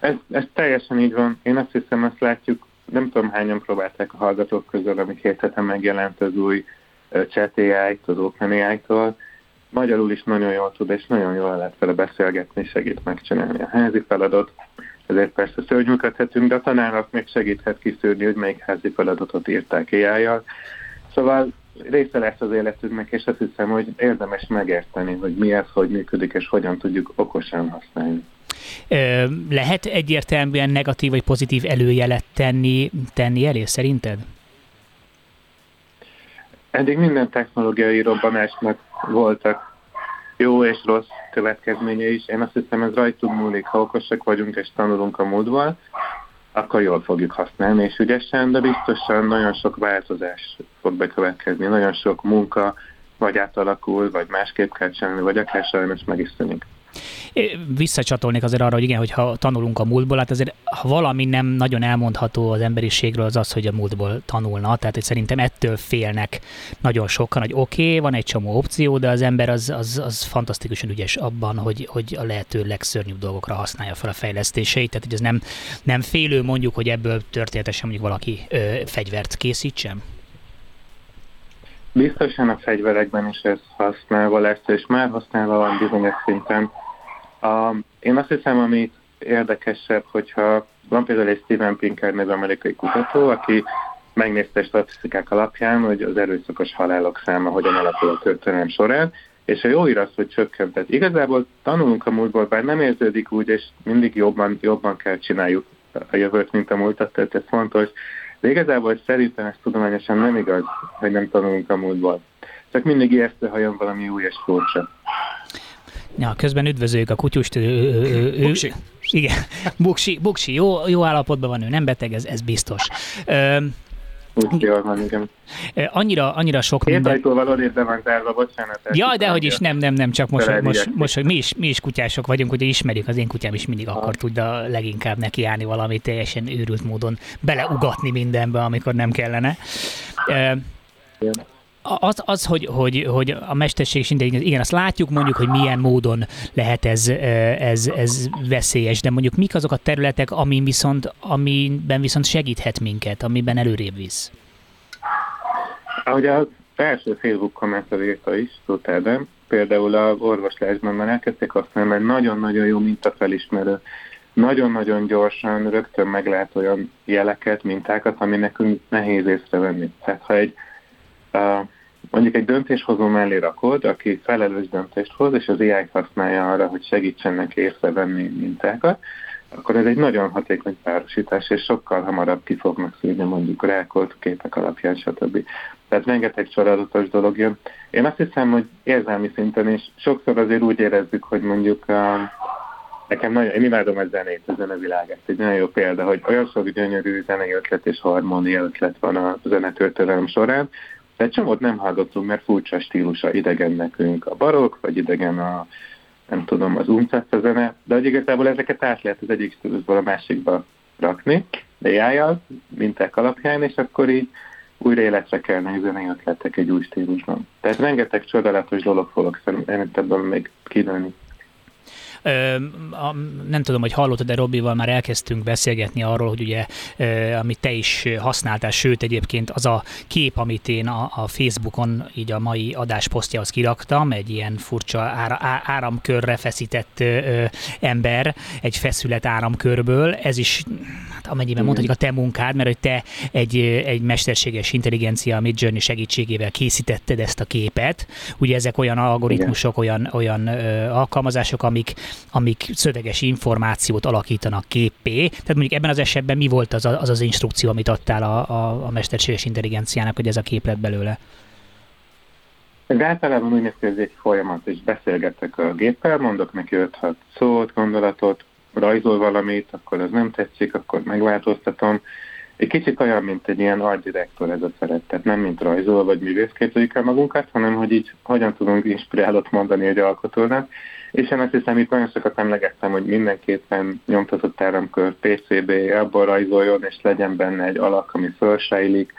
Ez, ez teljesen így van. Én azt hiszem, azt látjuk, nem tudom hányan próbálták a hallgatók közül, ami két heten megjelent az új chat á i-t, az OpenAI-tól. Magyarul is nagyon jól tud, és nagyon jól lehet vele beszélgetni, segít megcsinálni a házi feladat. Ezért persze szörnyűködhetünk, de a tanárnak még segíthet kiszűrni, hogy melyik házi feladatot írták á i-jal. Szóval része lesz az életünknek, és azt hiszem, hogy érdemes megérteni, hogy mi ez, hogy működik, és hogyan tudjuk okosan használni. Lehet egyértelműen negatív vagy pozitív előjelet tenni, tenni elé, szerinted? Eddig minden technológiai robbanásnak voltak jó és rossz következménye is. Én azt hiszem, ez rajtunk múlik. Ha okosak vagyunk és tanulunk a múltból, akkor jól fogjuk használni, és ügyesen, de biztosan nagyon sok változás fog bekövetkezni. Nagyon sok munka vagy átalakul, vagy másképp kell csinálni, vagy akár sajnos megisztünk. Visszacsatolnék azért arra, hogy igen, hogyha tanulunk a múltból, hát azért ha valami nem nagyon elmondható az emberiségről, az az, hogy a múltból tanulna, tehát hogy szerintem ettől félnek nagyon sokan, hogy oké, okay, van egy csomó opció, de az ember az, az, az fantasztikusan ügyes abban, hogy, hogy a lehető legszörnyűbb dolgokra használja fel a fejlesztéseit, tehát hogy ez nem, nem félő mondjuk, hogy ebből történetesen mondjuk valaki ö, fegyvert készítsen? Biztosan a fegyverekben is ez használva lesz, és már használva van bizonyos szinten. A, én azt hiszem, ami érdekesebb, hogyha van például egy Steven Pinker nevű amerikai kutató, aki megnézte a statisztikák alapján, hogy az erőszakos halálok száma hogyan alakul a történelem során, és a jó ír az, hogy csökkent. Tehát igazából tanulunk a múltból, bár nem érződik úgy, és mindig jobban, jobban kell csináljuk a jövőt, mint a múltat, tehát ez fontos. De igazából szerintem ez tudományosan nem igaz, hogy nem tanulunk a múltból. Csak mindig ijesztő, ha jön valami új és furcsa. Ja, közben üdvözöljük a kutyust. Ő, ő, ő, Buksi. Igen, Buksi, Buksi jó, jó állapotban van, ő nem beteg, ez, ez biztos. Ö, Úgy jól van, igen. Annyira, annyira sok minden... Két ajtóval odébb be van tárva, bocsánat. Jaj, dehogy is, nem, nem, nem, csak most, most, most hogy mi is, mi is kutyások vagyunk, hogy ismerjük, az én kutyám is mindig akar tudja leginkább nekiállni valami teljesen őrült módon, beleugatni mindenbe, amikor nem kellene. Igen. Az, az hogy, hogy, hogy a mesterséges intelligencia, igen, azt látjuk mondjuk, hogy milyen módon lehet ez, ez, ez veszélyes, de mondjuk mik azok a területek, amin viszont, amiben viszont segíthet minket, amiben előrébb visz? Ahogy az első Facebook kommentet írta is, szóval például az orvoslásban már elkezdték használni, mert nagyon-nagyon jó mintafelismerő, nagyon-nagyon gyorsan rögtön meglát olyan jeleket, mintákat, ami nekünk nehéz észrevenni. Tehát ha egy Uh, mondjuk egy döntéshozó mellé rakod, aki felelős döntést hoz, és az á í-t használja arra, hogy segítsen neki észrevenni mintákat, akkor ez egy nagyon hatékony párosítás, és sokkal hamarabb ki fognak szűrni mondjuk rákolt képek alapján, stb. Tehát rengeteg csodálatos dolog jön. Én azt hiszem, hogy érzelmi szinten is sokszor azért úgy érezzük, hogy mondjuk uh, nekem nagyon, én imádom a zenét, a zenevilágát. Egy nagyon jó példa, hogy olyan sok gyönyörű zenei ötlet és harmónia ötlet van a zenetörténelem során, de egy csomót nem hallgatunk, mert furcsa stílusa, idegen nekünk a barokk, vagy idegen a, nem tudom, az uncacca zene, de hogy igazából ezeket át lehet az egyik stílusból a másikba rakni, de jájjal, minták alapján, és akkor így újra életre kelnek zenei ötletek egy új stílusban. Tehát rengeteg csodálatos dolog fogok szerintem ebben még kínálni. Ö, a, nem tudom, hogy hallottad, de Robival már elkezdtünk beszélgetni arról, hogy ugye, ö, amit te is használtál, sőt egyébként az a kép, amit én a, a Facebookon így a mai adás posztjához kiraktam, egy ilyen furcsa ára, á, áramkörre feszített ö, ember, egy feszület áramkörből, ez is hát amennyiben mondhatjuk a te munkád, mert hogy te egy, egy mesterséges intelligencia, a Midjourney segítségével készítetted ezt a képet, ugye ezek olyan algoritmusok, olyan, olyan ö, alkalmazások, amik amik szöveges információt alakítanak képpé. Tehát mondjuk ebben az esetben mi volt az az, az instrukció, amit adtál a, a, a mesterséges intelligenciának, hogy ez a kép lett belőle? Ez általában úgy néz ki, ez egy folyamat, és beszélgetek a géppel, mondok neki öt-hat szót, gondolatot, rajzol valamit, akkor az nem tetszik, akkor megváltoztatom. Egy kicsit olyan, mint egy ilyen artdirektor ez a szerep, tehát nem mint rajzol, vagy művész képzeljük el magunkat, hanem hogy így hogyan tudunk inspirálót mondani egy alkotónak. És én azt hiszem, itt nagyon sokat emlegettem, hogy mindenképpen nyomtatott áramkör, pé cé bé, abból rajzoljon, és legyen benne egy alak, ami fölsejlik.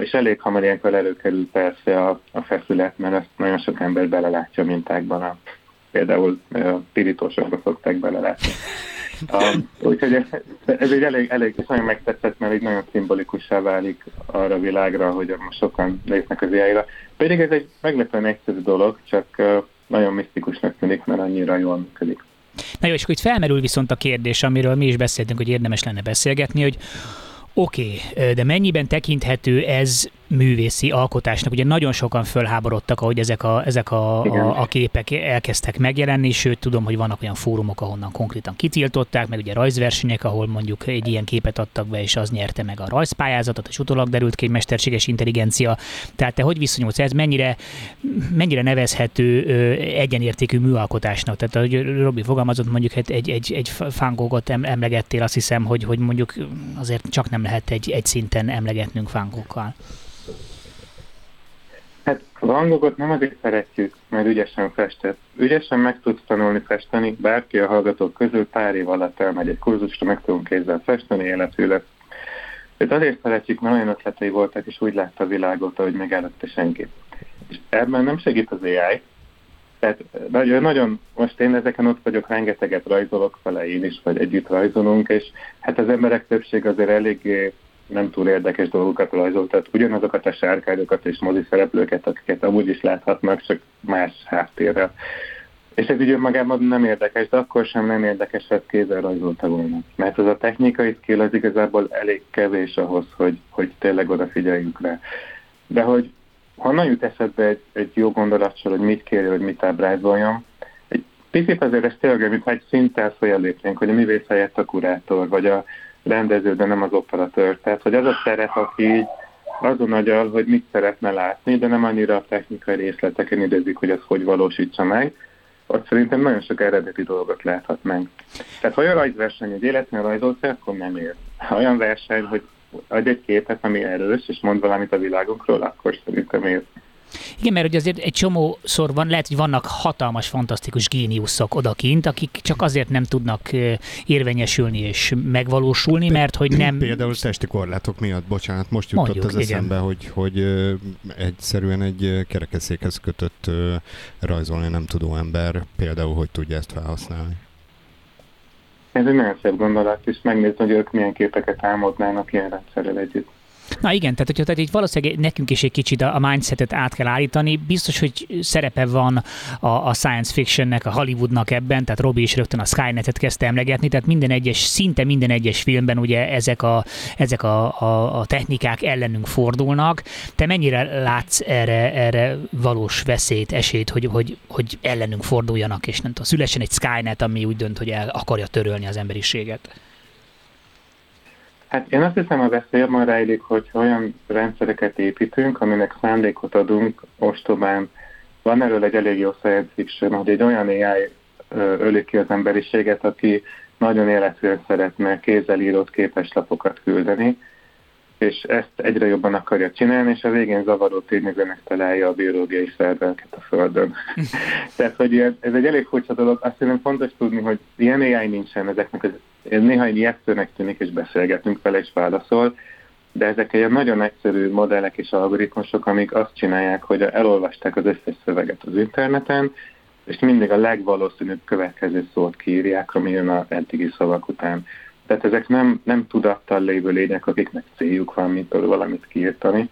És elég hamar ilyenkor előkerül persze a, a feszület, mert ezt nagyon sok ember belelátja a mintákban. A, például pirítósokra szokták belelátni. Um, úgyhogy ez, ez egy elég, elég és nagyon megtetszett, mert így nagyon szimbolikussá válik arra a világra, hogy most sokan lépnek az á í-ra. Pedig ez egy meglepően egyszerű dolog, csak nagyon misztikusnak tűnik, mert annyira jól működik. Na jó, és akkor itt felmerül viszont a kérdés, amiről mi is beszéltünk, hogy érdemes lenne beszélgetni, hogy oké, okay, de mennyiben tekinthető ez művészi alkotásnak? Ugye nagyon sokan fölháborodtak, ahogy ezek a, ezek a, a, a képek elkezdtek megjelenni, sőt tudom, hogy vannak olyan fórumok, ahonnan konkrétan kitiltották, meg ugye rajzversenyek, ahol mondjuk egy ilyen képet adtak be, és az nyerte meg a rajzpályázatot, és utólag derült ki, egy mesterséges intelligencia. Tehát te hogy viszonyulsz ez? Mennyire, mennyire nevezhető egyenértékű műalkotásnak? Tehát ahogy Robi fogalmazott, mondjuk egy, egy, egy, egy Van Goghot emlegettél, azt hiszem, hogy, hogy mondjuk azért csak nem lehet egy, egy szinten emlegetnünk Van Goghokkal. Hát Van Goghot nem azért szeretjük, mert ügyesen festett. Ügyesen meg tudsz tanulni festeni, bárki a hallgatók közül pár év alatt elmegy egy kurzusra, meg tudunk kézzel festeni, életű lesz. Őt azért szeretjük, mert olyan ötletei voltak, és úgy látta a világot, ahogy megállapta senki. És ebben nem segít az á í. Tehát nagyon, nagyon, most én ezeken ott vagyok, rengeteget rajzolok vele én is, vagy együtt rajzolunk, és hát az emberek többség azért eléggé nem túl érdekes dolgokat rajzol, tehát ugyanazokat a sárkányokat és mozi szereplőket, akiket amúgy is láthatnak, csak más háttérrel. És ez ugye magában nem érdekes, de akkor sem nem érdekes, hogy kézzel rajzolta volna. Mert az a technikai skill az igazából elég kevés ahhoz, hogy, hogy tényleg odafigyeljünk rá. De hogy honnan jut eszedbe egy, egy jó gondolatsor, hogy mit kérje, hogy mit ábrázoljon, egy picit azért ez tényleg, mint egy szinttel följellépnénk, hogy a művész helyett a kurátor, vagy a rendező, de nem az operatőr. Tehát, hogy az a szerep, aki így azon agyal, hogy mit szeretne látni, de nem annyira a technikai részleteken időzik, hogy az hogy valósítsa meg, ott szerintem nagyon sok eredeti dolgot láthat meg. Tehát, ha olyan rajzverseny, hogy életnél rajzolsz, akkor nem ér. Ha olyan verseny, hogy adj egy képet, ami erős, és mond valamit a világunkról, akkor szerintem ér. Igen, mert ugye azért egy csomószor van, lehet, hogy vannak hatalmas, fantasztikus géniuszok odakint, akik csak azért nem tudnak érvényesülni és megvalósulni, mert hogy nem... Például testi korlátok miatt, bocsánat, most jutott Mondjuk, az eszembe, igen. hogy, hogy egyszerűen egy kerekesszékhez kötött rajzolni nem tudó ember például hogy tudja ezt felhasználni. Ez egy nagyon szép gondolat, és megnézni, hogy ők milyen képeket álmodnának ilyen rendszerrel együtt. Na igen, tehát, hogyha, tehát így valószínűleg nekünk is egy kicsit a mindsetet át kell állítani. Biztos, hogy szerepe van a, a science fictionnek, a Hollywoodnak ebben, tehát Robi is rögtön a Skynetet kezdte emlegetni, tehát minden egyes, szinte minden egyes filmben ugye ezek a, ezek a, a, a technikák ellenünk fordulnak. Te mennyire látsz erre, erre valós veszélyt, esélyt, hogy, hogy, hogy ellenünk forduljanak, és nem tudom, szülessen egy Skynet, ami úgy dönt, hogy el akarja törölni az emberiséget? Hát én azt hiszem, a veszély abban rejlik, hogy olyan rendszereket építünk, aminek szándékot adunk ostobán. Van erről egy elég jó science fiction, hogy egy olyan á i öli ki az emberiséget, aki nagyon életűen szeretne kézzel írott képeslapokat küldeni, és ezt egyre jobban akarja csinálni, és a végén zavaró tényleg találja a biológiai szerveket a Földön. Tehát, hogy ez egy elég furcsa dolog. Azt hiszem fontos tudni, hogy ilyen á i nincsen ezeknek az Ez néha egy ijesztőnek tűnik, és beszélgetünk vele, és válaszol, de ezek egy nagyon egyszerű modellek és algoritmusok, amik azt csinálják, hogy elolvasták az összes szöveget az interneten, és mindig a legvalószínűbb következő szót kiírják, ami jön az eddigi szavak után. Tehát ezek nem, nem tudattal lévő lények, akiknek céljuk van, mitől valamit kiírtani.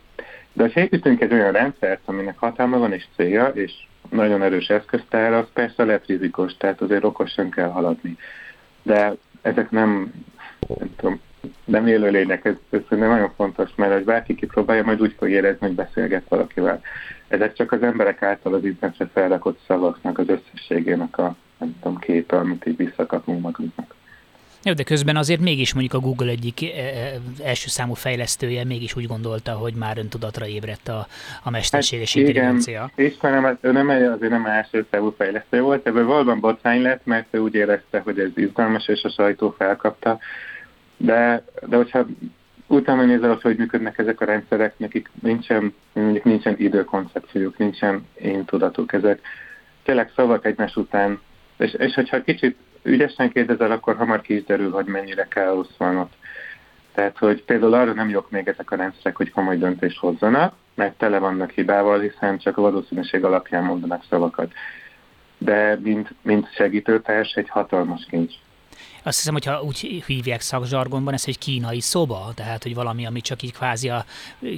De ha építünk egy olyan rendszert, aminek hatalma van és célja, és nagyon erős eszköztára, az persze lehet rizikos, tehát azért okosan kell haladni. De ezek nem, nem, tudom, nem élő lények, ez, ez nagyon fontos, mert hogy bárki kipróbálja, majd úgy fog érezni, hogy beszélget valakivel. Ezek csak az emberek által az internetre felrakott szavaknak az összességének a nem tudom, képe, amit így visszakapunk magunknak. Jó, de közben azért mégis mondjuk a Google egyik első számú fejlesztője mégis úgy gondolta, hogy már öntudatra ébredt a, a mesterséges hát, intelligencia. Igen, Istenem, ő nem, azért nem első számú fejlesztő volt, ebből valóban botrány lett, mert ő úgy érezte, hogy ez izgalmas, és a sajtó felkapta. De, de hogyha utána nézel, hogy működnek ezek a rendszerek, nekik nincsen, mondjuk nincsen időkoncepciójuk, nincsen én tudatuk. Ezek tényleg szavak egymás után, és, és hogyha kicsit ügyesen kérdezel, akkor hamar ki is derül, hogy mennyire káosz van ott. Tehát, hogy például arra nem jók még ezek a rendszerek, hogy komoly döntést hozzanak, mert tele vannak hibával, hiszen csak a valószínűség alapján mondanak szavakat. De mint, mint segítőtárs egy hatalmas kincs. Azt hiszem, hogyha úgy hívják szakzsargonban, ez egy kínai szoba, tehát, hogy valami, ami csak így kvázi a,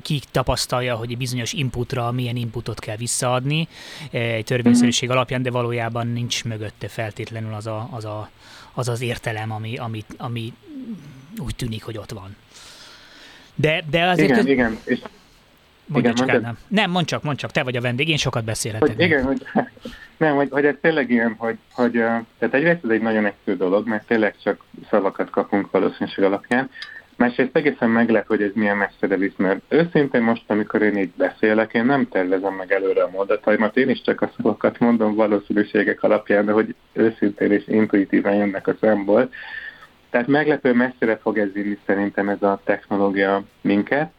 ki tapasztalja, hogy bizonyos inputra milyen inputot kell visszaadni egy törvényszerűség alapján, de valójában nincs mögötte feltétlenül az a, az, a, az, az értelem, ami, ami, ami úgy tűnik, hogy ott van. De, de azért... Igen, köz... igen. És... Mondja igen, csak mondjad... nem. Nem, mondd csak, mondd csak, te vagy a vendég, én sokat beszélhetek. Hogy igen, hogy, nem, hogy, hogy ez tényleg ilyen, hogy, hogy tehát egyrészt ez egy nagyon egyszerű dolog, mert tényleg csak szavakat kapunk valószínűség alapján. Másrészt egészen meglep, hogy ez milyen messzere visz, mert őszintén most, amikor én így beszélek, én nem tervezem meg előre a mondataimat, én is csak a szavakat mondom valószínűségek alapján, de hogy őszintén és intuitíven jönnek a számból. Tehát meglepő messzere fog ez vinni szerintem ez a technológia minket.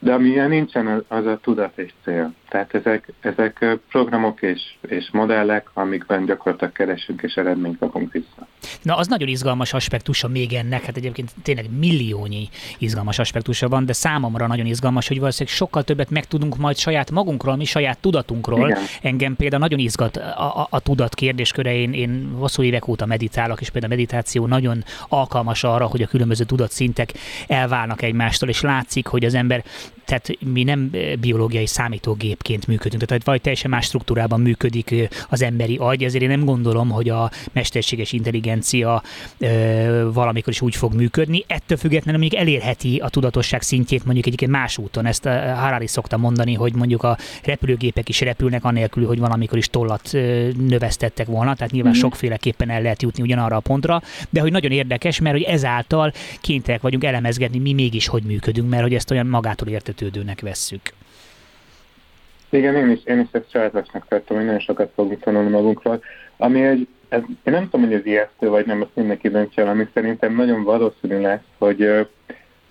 De amilyen nincsen, az a tudat és cél. Tehát ezek, ezek programok és, és modellek, amikben gyakorlatilag keresünk és eredményt kapunk vissza. Na, az nagyon izgalmas aspektusa még ennek, hát egyébként tényleg milliónyi izgalmas aspektusa van, de számomra nagyon izgalmas, hogy valószínűleg sokkal többet megtudunk majd saját magunkról, mi saját tudatunkról. Igen. Engem például nagyon izgat a, a, a tudat kérdésköre, én, én hosszú évek óta meditálok, és például a meditáció nagyon alkalmas arra, hogy a különböző tudatszintek elválnak egymástól, és látszik, hogy az ember, tehát mi nem biológiai számítógépként működünk, tehát vagy teljesen más struktúrában működik az emberi agy, ezért én nem gondolom, hogy a mesterséges intelligencia ö, valamikor is úgy fog működni. Ettől függetlenül mondjuk elérheti a tudatosság szintjét mondjuk egyébként más úton. Ezt a Harari szokta mondani, hogy mondjuk a repülőgépek is repülnek anélkül, hogy valamikor is tollat ö, növesztettek volna, tehát nyilván mm. sokféleképpen el lehet jutni ugyanarra a pontra, de hogy nagyon érdekes, mert hogy ezáltal kénytelenek vagyunk elemezgetni, mi mégis hogy működünk, mert hogy ezt olyan magától értetődőnek vesszük. Igen, én is, én is ezt sajátosnak tartom, hogy nagyon sokat fogunk tanulni magunkról. Ami egy, ez, én nem tudom, hogy ez ijesztő vagy nem, azt mindenki döntse, ami szerintem nagyon valószínű lesz, hogy,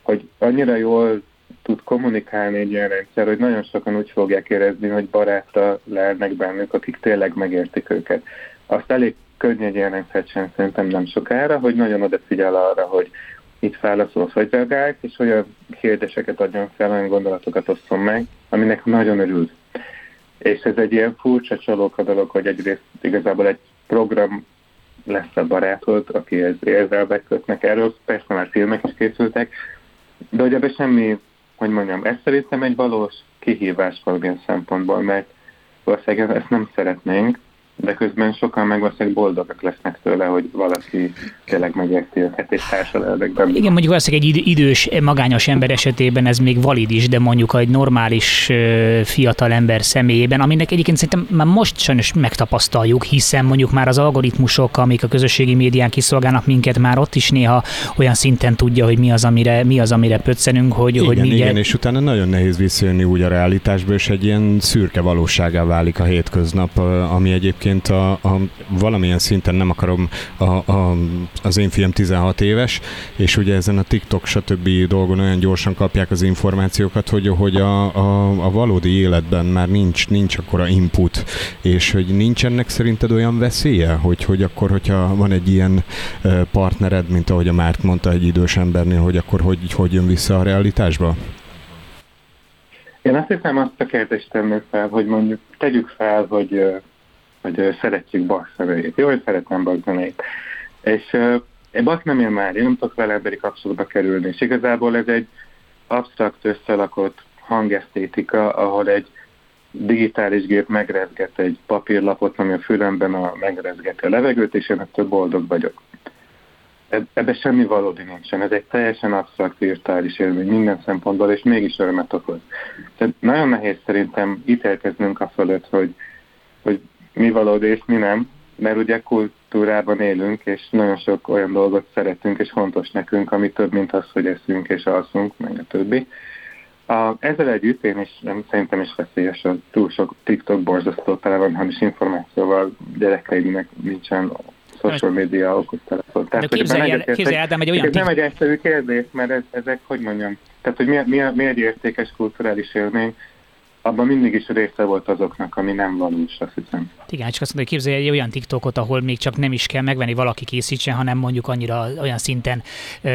hogy annyira jól tud kommunikálni egy ilyen rendszer, hogy nagyon sokan úgy fogják érezni, hogy baráttal lelnek bennük, akik tényleg megértik őket. Azt elég könnyű egy ilyen rendszert sem, szerintem nem sokára, hogy nagyon odafigyel arra, hogy itt válaszolsz, hogy reagálsz, és olyan kérdéseket adjon fel, olyan gondolatokat osszon meg, aminek nagyon örül. És ez egy ilyen furcsa csalóka dolog, hogy egyrészt igazából egy program lesz a barátod, aki ez érzel bekötnek. Erről persze már filmek is készültek, de hogy ebben semmi, hogy mondjam, ez szerintem egy valós kihívás valamilyen szempontból, mert valószínűleg ezt nem szeretnénk, de közben sokan meg valószínűleg boldogak lesznek tőle, hogy valaki tényleg megérti őket és társal érdekben. Igen, mondjuk valószínűleg egy idős, magányos ember esetében ez még valid is, de mondjuk egy normális fiatal ember személyében, aminek egyébként szerintem már most sajnos megtapasztaljuk, hiszen mondjuk már az algoritmusok, amik a közösségi médián kiszolgálnak minket, már ott is néha olyan szinten tudja, hogy mi az, amire, mi az, amire pöccenünk, hogy... Igen, hogy mindjárt... igen, és utána nagyon nehéz visszajönni úgy a realitásba, és egy ilyen szürke valóságá válik a hétköznap, ami egyébként A, a, valamilyen szinten nem akarom, a, a, az én fiam tizenhat éves, és ugye ezen a TikTok stb. Dolgon olyan gyorsan kapják az információkat, hogy, hogy a, a, a valódi életben már nincs, nincs akkora input, és hogy nincs ennek szerinted olyan veszélye, hogy, hogy akkor, hogyha van egy ilyen partnered, mint ahogy a Márk mondta egy idős embernél, hogy akkor hogy, hogy jön vissza a realitásba? Én azt hiszem, azt a kérdést tennék fel, hogy mondjuk tegyük fel, hogy hogy szeretjük Bach személyét. Jó, hogy szeretem Bach zenét. És uh, Bach nem él már, én nem tudok vele emberi kapcsolatba kerülni, és igazából ez egy absztrakt összelakott hangesztétika, ahol egy digitális gép megrezget egy papírlapot, ami a fülemben a, megrezgeti a levegőt, és én ettől boldog vagyok. Ebben semmi valódi nincsen, ez egy teljesen absztrakt virtuális élmény minden szempontból, és mégis örömet okoz. Tehát nagyon nehéz szerintem ítélkeznünk a fölött, hogy, hogy mi valódi és mi nem, mert ugye kultúrában élünk, és nagyon sok olyan dolgot szeretünk, és fontos nekünk, ami több, mint az, hogy eszünk és alszunk, meg a többi. A, ezzel együtt én is, nem, szerintem is veszélyes, a túl sok TikTok borzasztó tele van, hamis információval, gyerekeimnek nincsen social media okostelefon. Tehát, hogy képzelj, Ádám, egy olyan ez nem egy egyszerű kérdés, mert ez, ezek, hogy mondjam, tehát, hogy mi, mi, mi egy értékes kulturális élmény, abban mindig is része volt azoknak, ami nem valós, azt hiszem. Igen, csak azt mondom, hogy képzelj egy olyan TikTokot, ahol még csak nem is kell megvenni, valaki készítsen, hanem mondjuk annyira olyan szinten ö,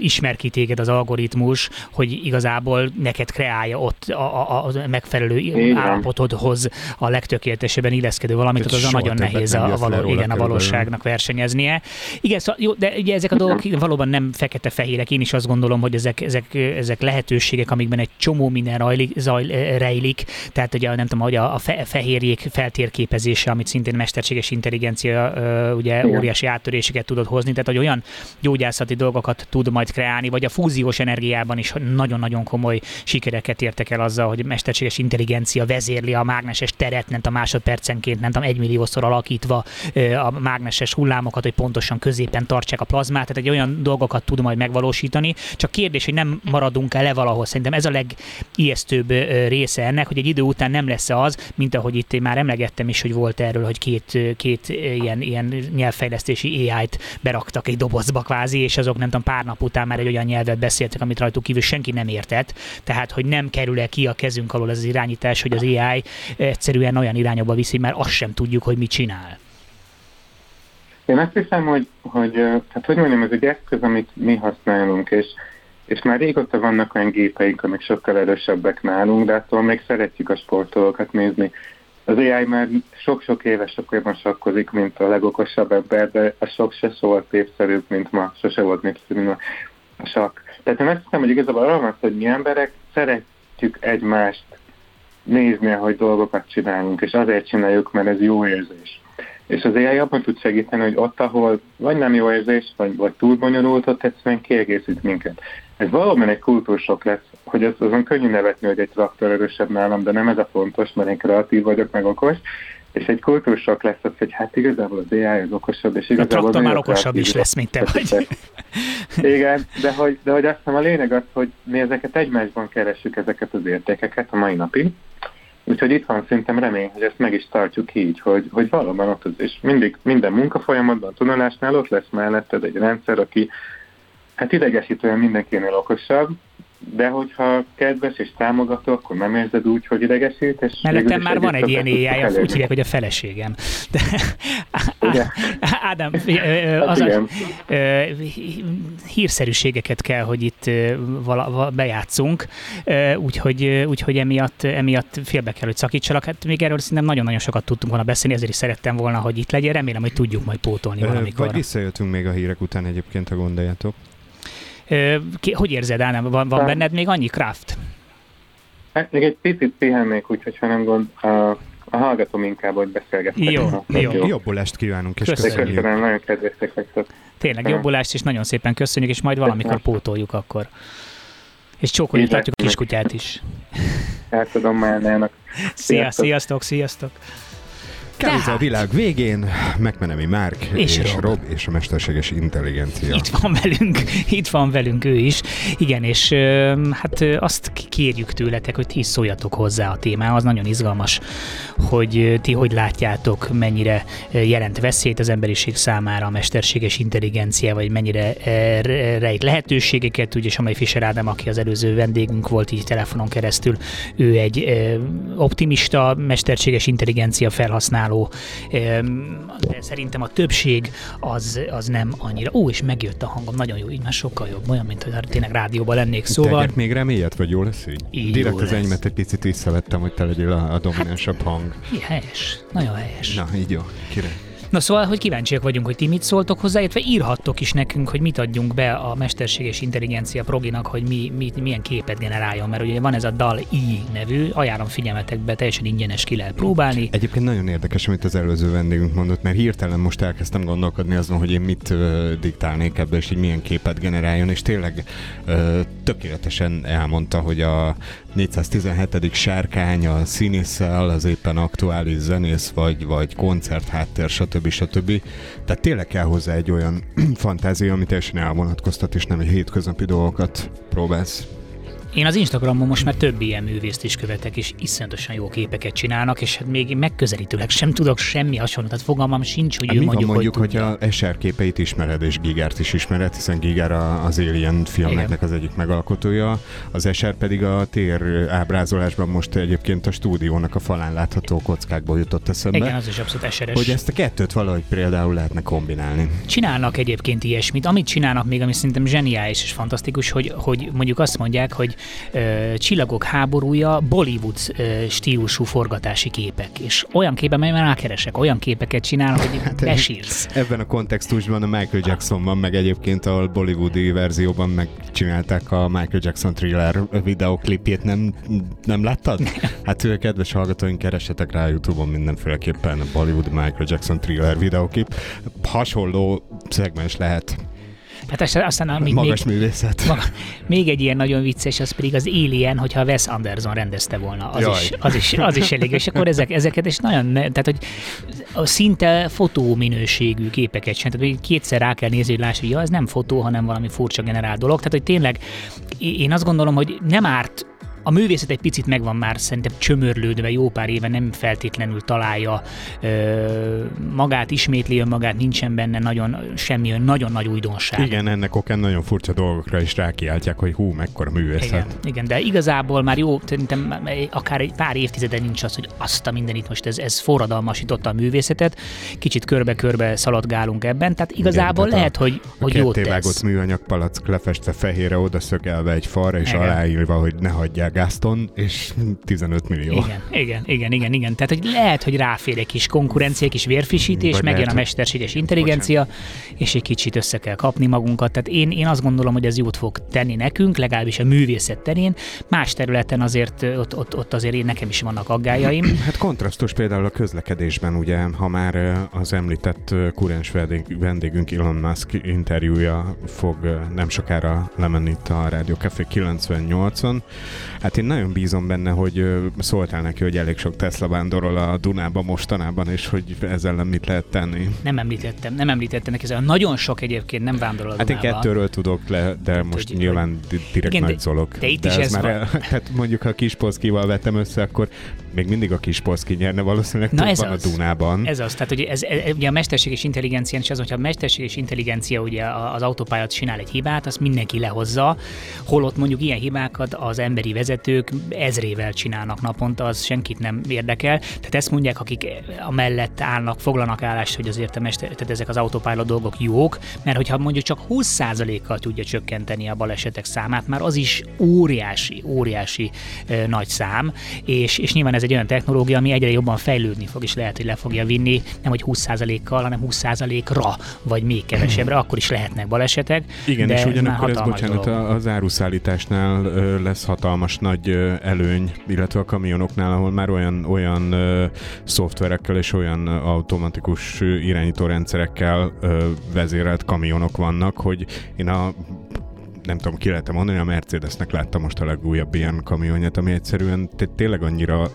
ismer ki téged az algoritmus, hogy igazából neked kreálja ott a, a, a megfelelő igen. állapotodhoz a legtökéletesebben illeszkedő valamit, tehát az nagyon nehéz a, való, igen, a valóságnak versenyeznie. Igen, szóval, jó, de ugye ezek a dolgok valóban nem fekete-fehérek, én is azt gondolom, hogy ezek, ezek, ezek lehetőségek, amikben egy csomó minden rajlik, zaj, rej, Élik. Tehát ugye nem tudom, hogy a fehérjék feltérképezése, amit szintén mesterséges intelligencia ugye óriási áttöréseket tudod hozni, tehát hogy olyan gyógyászati dolgokat tud majd kreálni, vagy a fúziós energiában is nagyon-nagyon komoly sikereket értek el azzal, hogy mesterséges intelligencia vezérli a mágneses teret, nem a másodpercenként, nem tudom, egymilliószor alakítva a mágneses hullámokat, hogy pontosan középen tartsák a plazmát, tehát egy olyan dolgokat tud majd megvalósítani. Csak kérdés, hogy nem maradunk el valahol. Szerintem ez a legijesztőbb része ennek, hogy egy idő után nem lesz az, mint ahogy itt én már emlegettem is, hogy volt erről, hogy két, két ilyen, ilyen nyelvfejlesztési á í-t beraktak egy dobozba kvázi, és azok nem tudom, pár nap után már egy olyan nyelvet beszéltek, amit rajtuk kívül senki nem értett. Tehát, hogy nem kerül-e ki a kezünk alól ez az irányítás, hogy az á í egyszerűen olyan irányokba viszi, mert azt sem tudjuk, hogy mit csinál. Én azt hiszem, hogy, hogy, hát, hogy mondjam, ez egy eszköz, amit mi használunk, és És már régóta vannak olyan gépeink, amik sokkal erősebbek nálunk, de attól még szeretjük a sportolókat nézni. Az á í már sok-sok éve sokkal sakkozik, mint a legokosabb ember, de a sok se volt népszerűbb, mint ma, sose volt népszerűbb, mint a sakk. Tehát én azt hiszem, hogy igazából arra van, hogy mi emberek szeretjük egymást nézni, ahogy dolgokat csinálunk, és azért csináljuk, mert ez jó érzés. És az á í abban tud segíteni, hogy ott, ahol vagy nem jó érzés, vagy, vagy túl bonyolult, ott egyszerűen kiegészít minket. Ez valóban egy kultúrsok lesz, hogy az, azon könnyű nevetni, hogy egy traktor erősebb nálam, de nem ez a fontos, mert én kreatív vagyok, meg okos, és egy kultúrsok lesz az, hogy hát igazából az á í az okosabb, és igazából... A traktor már okosabb is lesz, mint te vagy. Igen, de hogy, de hogy azt hiszem a lényeg az, hogy mi ezeket egymásban keressük, ezeket az értékeket a mai napig. Úgyhogy itt van szerintem remény, hogy ezt meg is tartjuk így, hogy, hogy valóban ott az, és mindig minden munkafolyamatban, tanulásnál ott lesz melletted egy rendszer, aki hát idegesítően mindenkinél okosabb, de hogyha kedves és támogató, akkor nem érzed úgy, hogy idegesít. És mellettem már van egy ilyen éjjája, úgy hívják, hogy a feleségem. De, Ádám, az a, hírszerűségeket kell, hogy itt vala, vala, bejátszunk, úgyhogy, úgyhogy emiatt, emiatt félbe kell, hogy szakítsalak. Hát még erről szerintem nagyon-nagyon sokat tudtunk volna beszélni, ezért is szerettem volna, hogy itt legyen. Remélem, hogy tudjuk majd pótolni valamikor. Vagy visszajöttünk még a hírek után egyébként, ha gondoljátok. Ki, hogy érzed, Ádám? Van, van benned még annyi craft? Hát még egy picit pihennék, úgyhogy ha nem gond, a, a hallgatom inkább, hogy beszélgettek. Jó, jó. Jobbulást kívánunk, és köszönjük. Köszönjük. Köszönöm, nagyon kedvesek vagytok. Tényleg, jobbulást, és nagyon szépen köszönjük, és majd valamikor pótoljuk akkor. És csókoljuk, tartjuk a kiskutyát is. El tudom mellnának. Sziasztok, sziasztok, sziasztok. Kávézó a világ végén, megmenemi Márk és, és Rob, és a mesterséges intelligencia. Itt van velünk, itt van velünk ő is. Igen, és hát azt kérjük tőletek, hogy ti szóljatok hozzá a témához. Nagyon izgalmas, hogy ti hogy látjátok, mennyire jelent veszélyt az emberiség számára a mesterséges intelligencia, vagy mennyire rejt lehetőségeket. Ugye Somlai-Fischer Ádám, aki az előző vendégünk volt így telefonon keresztül, ő egy optimista mesterséges intelligencia felhasználó. De szerintem a többség az, az nem annyira. Ó, és megjött a hangom, nagyon jó, így már sokkal jobb, olyan, mint hogy tényleg rádióban lennék, szóval. Tegyek még remélyet, vagy jó lesz így? Így direkt az enyémet egy picit visszavettem, hogy te legyél a, a dominánsabb hát, hang. Helyes, nagyon helyes. Na, így jó, király. Na szóval, hogy kíváncsiak vagyunk, hogy ti mit szóltok hozzá, illetve írhattok is nekünk, hogy mit adjunk be a mesterséges intelligencia proginak, hogy mi, mi, milyen képet generáljon, mert ugye van ez a dal-E nevű, ajánlom figyelmetekbe, teljesen ingyenes, ki lehet próbálni. Egyébként nagyon érdekes, amit az előző vendégünk mondott, mert hirtelen most elkezdtem gondolkodni azon, hogy én mit uh, diktálnék ebből, és így milyen képet generáljon, és tényleg uh, tökéletesen elmondta, hogy a négyszáztizenhetedik sárkány a színésszel, az éppen aktuális zenész, vagy, vagy koncertháttér, stb. Stb. Tehát tényleg kell hozzá egy olyan fantázia, amit teljesen elvonatkoztat, és nem egy hétköznapi dolgokat próbálsz. Én az Instagramon most már több ilyen művészt is követek, és iszonyatosan jó képeket csinálnak, és hát még megközelítőleg sem tudok semmi hasonlót, tehát fogalmam sincs, hogy hát ő mondjuk, van mondjuk, hogy, hogy a es er képeit ismered, és Gigárt is ismered, hiszen Gigár az Alien filmeknek az egyik megalkotója, az es er pedig a tér ábrázolásban most egyébként a stúdiónak a falán látható kockákból jutott eszembe. Igen, az is abszolút es er-es. Hogy ezt a kettőt valahogy például lehetne kombinálni. Csinálnak egyébként ilyesmit, amit csinálnak még, ami szerintem zseniális és fantasztikus, hogy, hogy mondjuk azt mondják, hogy Csillagok háborúja Bollywood stílusú forgatási képek, és olyan képen, mert már rákeresek, olyan képeket csinál, hogy hát lesírsz. Ebben a kontextusban a Michael Jackson van, meg egyébként a bollywoodi verzióban megcsinálták a Michael Jackson Thriller videóklipjét, nem, nem láttad? Hát kedves hallgatóink, keressetek rá YouTube-on mindenféleképpen a Bollywood Michael Jackson Thriller videóklip. Hasonló szegmens lehet. Hát aztán, amit magas még, művészet. Maga, még egy ilyen nagyon vicces, az pedig az Alien, hogyha Wes Anderson rendezte volna. Az is, az is, az is elég. És akkor ezek, ezeket is nagyon, tehát hogy a szinte fotóminőségű képeket sem. Tehát kétszer rá kell nézni, hogy láss, hogy ja, ez nem fotó, hanem valami furcsa generál dolog. Tehát hogy tényleg én azt gondolom, hogy nem árt. A művészet egy picit megvan már szerintem csömörlődve, jó pár éve nem feltétlenül találja ö, magát, ismétli önmagát, nincsen benne nagyon semmi, nagyon nagy újdonság. Igen, ennek okán nagyon furcsa dolgokra is rákiáltják, hogy hú, mekkora művészet. Igen, igen, de igazából már jó, szerintem akár egy pár évtizede nincs az, hogy azt a mindenit most ez, ez forradalmasította a művészetet, kicsit körbe-körbe szaladgálunk ebben, tehát igazából igen, lehet, a, hogy, hogy jót tesz. A kettévágott műanyagpalack lefestve fehérre, odaszögelve egy falra, és aláírva, hogy ne hagyják Gaston, és tizenöt millió. Igen, igen, igen, igen, igen. Tehát hogy lehet, hogy ráfér egy kis konkurencia, kis vérfrissítés, megjön lehet, a mesterséges intelligencia, bocsánat. És egy kicsit össze kell kapni magunkat. Tehát én, én azt gondolom, hogy ez jót fog tenni nekünk, legalábbis a művészet terén. Más területen azért ott, ott, ott azért én, nekem is vannak aggályaim. Hát kontrasztos például a közlekedésben, ugye, ha már az említett kurens vendégünk Elon Musk interjúja fog nem sokára lemenni itt a Rádió Café kilencven nyolcon, Hát én nagyon bízom benne, hogy szóltál neki, hogy elég sok Tesla vándorol a Dunába mostanában, és hogy ezzel nem mit lehet tenni. Nem említettem, nem említettem neki, ezzel nagyon sok egyébként nem vándorol a Dunába. Hát én kettőről tudok le, de hát most tudjuk, nyilván hogy... direkt igen, nagyzolok. De, de itt de is ez van. El, hát mondjuk, ha Kispolszkival vettem össze, akkor még mindig a Kispolszki nyerne valószínűleg többen a Dunában. Ez az, tehát hogy ez, ez, ugye a mesterséges intelligencia is az, hogyha a mesterséges intelligencia ugye az autópályát csinál egy hibát, azt mindenki lehozza, holott mondjuk ilyen hibákat az emberi vezetők ezrével csinálnak naponta, az senkit nem érdekel. Tehát ezt mondják, akik amellett állnak, foglalnak állást, hogy azért a mester, tehát ezek az autopilot dolgok jók, mert hogyha mondjuk csak húsz százalékkal tudja csökkenteni a balesetek számát, már az is óriási, óriási ö, nagy szám, és, és nyilván ez egy olyan technológia, ami egyre jobban fejlődni fog, és lehet, hogy le fogja vinni, nem hogy húsz százalékkal, hanem húsz százalékra, vagy még kevesebbre, akkor is lehetnek balesetek. Igen, de és ugyanakkor ez, bocsánat, dolog. Az áruszállításnál ö, lesz hatalmas nagy ö, előny, illetve a kamionoknál, ahol már olyan, olyan ö, szoftverekkel és olyan automatikus irányítórendszerekkel ö, vezérelt kamionok vannak, hogy én a nem tudom, ki lehet mondani, a Mercedesnek láttam most a legújabb ilyen kamionját, ami egyszerűen tényleg annyira,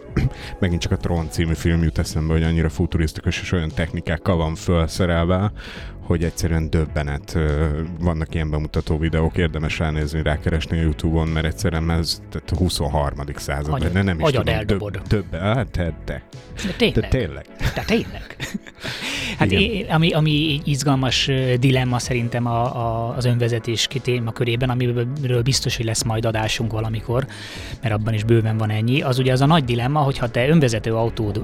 megint csak a Tron című film jut eszembe, hogy annyira futurisztikus és olyan technikákkal van felszerelve, hogy egyszerűen döbbenet. Vannak ilyen bemutató videók, érdemes ránézni, rákeresni a YouTube-on, mert egyszerűen ez tehát a huszonharmadik század, agyad, de nem is tudom. Eldobod. Több, több, hát de, de. De tényleg. De tényleg. De tényleg. Hát é, ami, ami izgalmas dilemma szerintem a, a, az önvezetés témakörében, amiről biztos, hogy lesz majd adásunk valamikor, mert abban is bőven van ennyi, az ugye az a nagy dilemma, hogyha te önvezető autód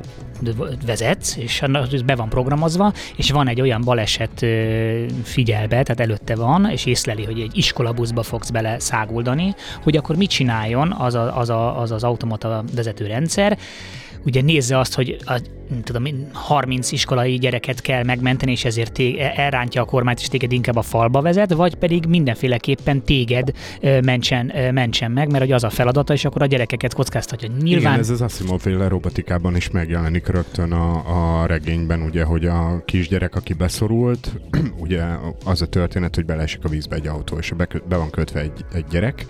vezetsz, és be van programozva, és van egy olyan baleset figyelbe, tehát előtte van, és észleli, hogy egy iskolabuszba fogsz bele száguldani, hogy akkor mit csináljon az a, az, a, az, az automata vezető rendszer. Ugye nézze azt, hogy a, tudom, harminc iskolai gyereket kell megmenteni, és ezért té- elrántja a kormányt, és téged inkább a falba vezet, vagy pedig mindenféleképpen téged ö, mentsen, ö, mentsen meg, mert hogy az a feladata, és akkor a gyerekeket kockáztatja. Nyilván... Igen, ez az Asimov-féle robotikában is megjelenik rögtön a, a regényben, ugye, hogy a kisgyerek, aki beszorult, ugye az a történet, hogy beleesik a vízbe egy autó, és be, be van kötve egy, egy gyerek,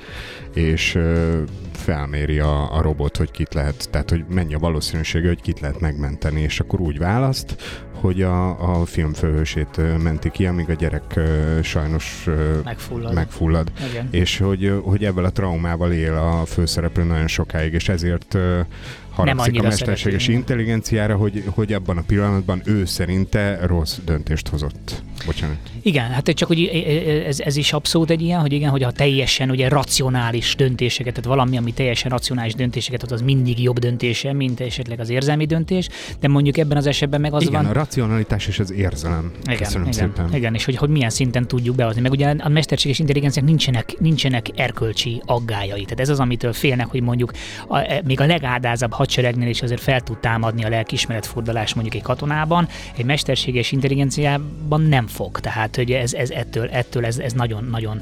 és ö, felméri a, a robot, hogy kit lehet, tehát hogy mennyi a valószínűsége, hogy kit lehet megmenteni, és akkor úgy választ, hogy a, a film főhősét menti ki, amíg a gyerek sajnos megfullad. megfullad. És hogy, hogy ebből a traumával él a főszereplő nagyon sokáig, és ezért haragszik a mesterséges intelligenciára, hogy, hogy abban a pillanatban ő szerinte rossz döntést hozott. Bocsánat. Igen, hát csak hogy ez, ez is abszolút egy ilyen, hogy igen, hogy ha teljesen ugye racionális döntéseket, tehát valami, ami teljesen racionális döntéseket hoz, az mindig jobb döntése, mint esetleg az érzelmi döntés, de mondjuk ebben az esetben meg az igen, van... Igen, a racionalitás és az érzelem. Igen, köszönöm igen, szépen. Igen, és hogy, hogy milyen szinten tudjuk behozni. Meg ugye a mesterséges intelligenciák nincsenek, nincsenek erkölcsi aggályai. Tehát ez az, amitől félnek, hogy mondjuk a, még a legáldázabb hadseregnél is azért fel tud támadni a lelkiismeretfurdalás mondjuk egy katonában, egy mesterséges intelligenciában nem fog. Tehát hogy ez, ez ettől, ettől ez, ez nagyon-nagyon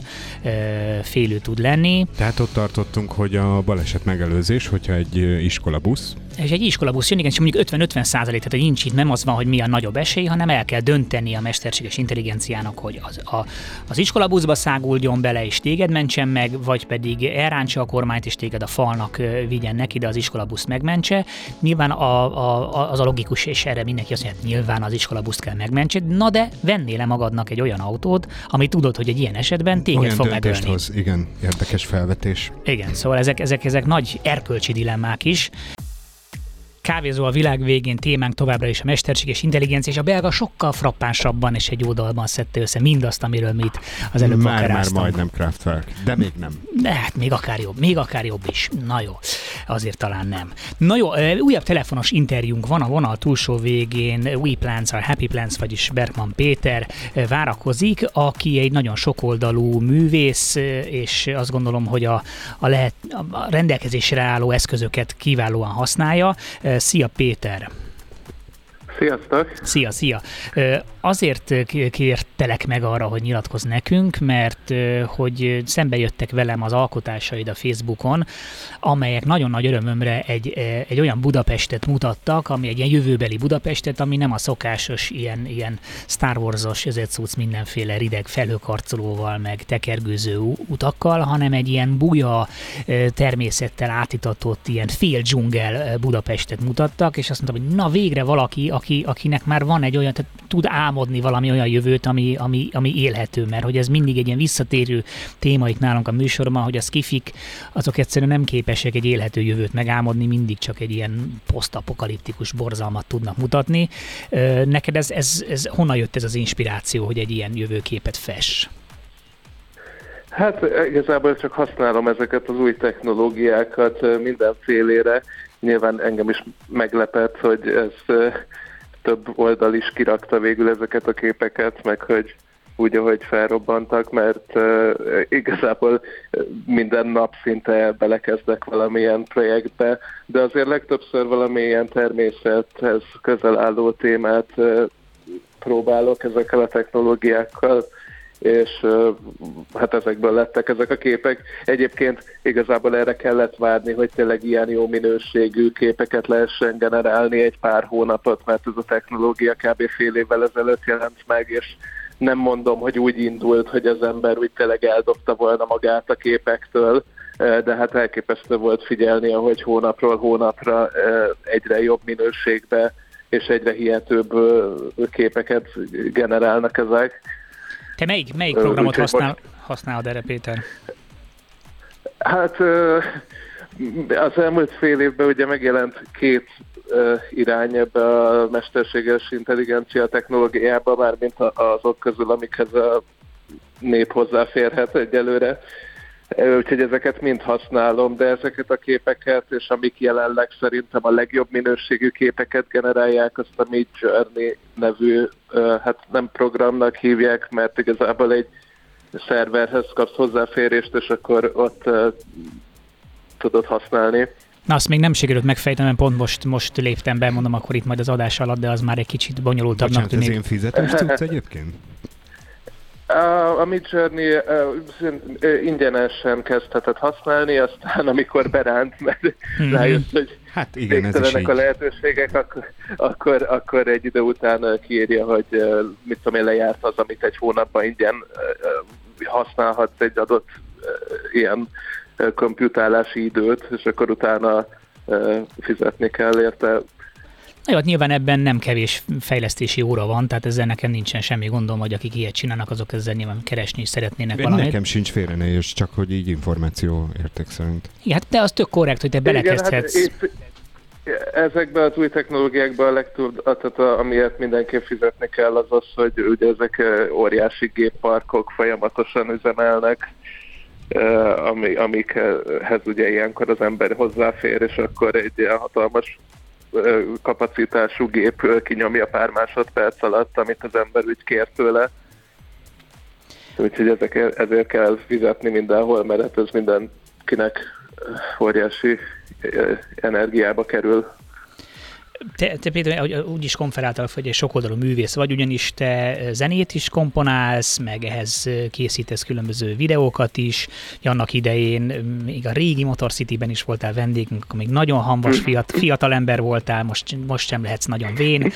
félő tud lenni. Tehát ott tartottunk, hogy a baleset megelőzés, hogyha egy iskolabusz. És egy iskolabusz jön, igen, és mondjuk ötven-ötven százalék, tehát nincs itt, nem az van, hogy mi a nagyobb esély, hanem el kell dönteni a mesterséges intelligenciának, hogy az, a, az iskolabuszba száguldjon bele és téged mentsen meg, vagy pedig elrántsa a kormányt és téged a falnak vigyen neki, de az iskolabuszt megmentse. Nyilván a, a, az a logikus, és erre mindenki azt mondja, nyilván az iskolabuszt kell megmentse, na de vennél le magadnak egy olyan autót, ami tudod, hogy egy ilyen esetben téged olyan fog megölni. Hoz. Igen, érdekes felvetés. Igen, szóval ezek, ezek, ezek nagy erkölcsi dilemmák is. Kávézó a világ végén témánk továbbra is a mesterséges intelligencia, és a belga sokkal frappánsabban és egy jó dalban szedte össze mindazt, amiről mi itt az előbb már, akaráztunk. Már majdnem Kraftwerk, de még nem. De hát még akár jobb, még akár jobb is. Na jó, azért talán nem. Na jó, újabb telefonos interjúnk van a vonal túlsó végén. We Plants are Happy Plants, vagyis Berkman Péter várakozik, aki egy nagyon sokoldalú művész, és azt gondolom, hogy a, a, lehet, a rendelkezésre álló eszközöket kiválóan használja. Szia Péter! Sziasztok! Szia, szia! Azért kértelek meg arra, hogy nyilatkozz nekünk, mert hogy szembe jöttek velem az alkotásaid a Facebookon, amelyek nagyon nagy örömömre egy, egy olyan Budapestet mutattak, ami egy ilyen jövőbeli Budapestet, ami nem a szokásos ilyen, ilyen Star Wars-os ezetszuc mindenféle rideg felhőkarcolóval, meg tekergőző utakkal, hanem egy ilyen buja természettel átítatott ilyen fél dzsungel Budapestet mutattak, és azt mondtam, hogy na végre valaki, aki, akinek már van egy olyan, tehát tud álmodni valami olyan jövőt, ami, ami, ami élhető, mert hogy ez mindig egy ilyen visszatérő téma itt nálunk a műsorban, hogy a skifik azok egyszerűen nem képesek egy élhető jövőt megálmodni, mindig csak egy ilyen posztapokaliptikus borzalmat tudnak mutatni. Neked ez, ez, ez honnan jött ez az inspiráció, hogy egy ilyen jövőképet fess? Hát igazából csak használom ezeket az új technológiákat mindenfélére. Nyilván engem is meglepett, hogy ez több oldal is kirakta végül ezeket a képeket, meg hogy úgy, ahogy felrobbantak, mert uh, igazából minden nap szinte belekezdek valamilyen projektbe, de azért legtöbbször valamilyen természethez közel álló témát uh, próbálok ezekkel a technológiákkal, és uh, hát ezekből lettek ezek a képek. Egyébként igazából erre kellett várni, hogy tényleg ilyen jó minőségű képeket lehessen generálni egy pár hónapot, mert ez a technológia kb. Fél évvel ezelőtt jelent meg, és nem mondom, hogy úgy indult, hogy az ember úgy tényleg eldobta volna magát a képektől, de hát elképesztő volt figyelni, ahogy hónapról hónapra egyre jobb minőségbe és egyre hihetőbb képeket generálnak ezek. Te melyik, melyik programot használ, használod erre, Péter? Hát az elmúlt fél évben ugye megjelent két irány ebbe a mesterséges intelligencia technológiába, mármint azok közül, amikhez a nép hozzáférhet egyelőre. Úgyhogy ezeket mind használom, de ezeket a képeket, és amik jelenleg szerintem a legjobb minőségű képeket generálják, azt a Midjourney nevű, hát nem programnak hívják, mert igazából egy szerverhez kapsz hozzáférést, és akkor ott tudod használni. Na, azt még nem sikerült megfejtenem, pont most, most léptem be, mondom, akkor itt majd az adás alatt, de az már egy kicsit bonyolultabbnak tűnik. Bocsánat, ez én fizetős tudsz egyébként? A, a Midjourney uh, ingyenesen kezdhetett használni, aztán amikor beránt, mert hmm. rájött, hogy hát igen, végtelenek a lehetőségek, akkor, akkor, akkor egy idő után kiírja, hogy mit tudom én, lejárt az, amit egy hónapban ingyen használhatsz egy adott ilyen komputálási időt, és akkor utána fizetni kell érte. Jó, hát nyilván ebben nem kevés fejlesztési óra van, tehát ezzel nekem nincsen semmi gondom, hogy akik ilyet csinálnak, azok ezzel nyilván keresni és szeretnének én valamit. Nekem sincs félre ne, és csak hogy így információ érték szerint. Igen, hát te az tök korrekt, hogy te belekezdhetsz. Igen, hát itt, ezekben az új technológiákban a legtöbb, tehát amiért mindenképp fizetni kell, az az, hogy ugye ezek óriási gépparkok folyamatosan üzemelnek, Ami, amikhez ugye ilyenkor az ember hozzáfér, és akkor egy ilyen hatalmas kapacitású gép kinyomja pár másodperc alatt, amit az ember úgy kér tőle. Úgyhogy ezek, ezért kell fizetni mindenhol, mert ez mindenkinek óriási energiába kerül. Te, te például úgy is konferáltál, hogy egy sokoldalú művész vagy, ugyanis te zenét is komponálsz, meg ehhez készítesz különböző videókat is. Annak idején még a régi Motor City-ben is voltál vendégünk, akkor még nagyon hamvas fiat, fiatal ember voltál, most, most sem lehetsz nagyon vén.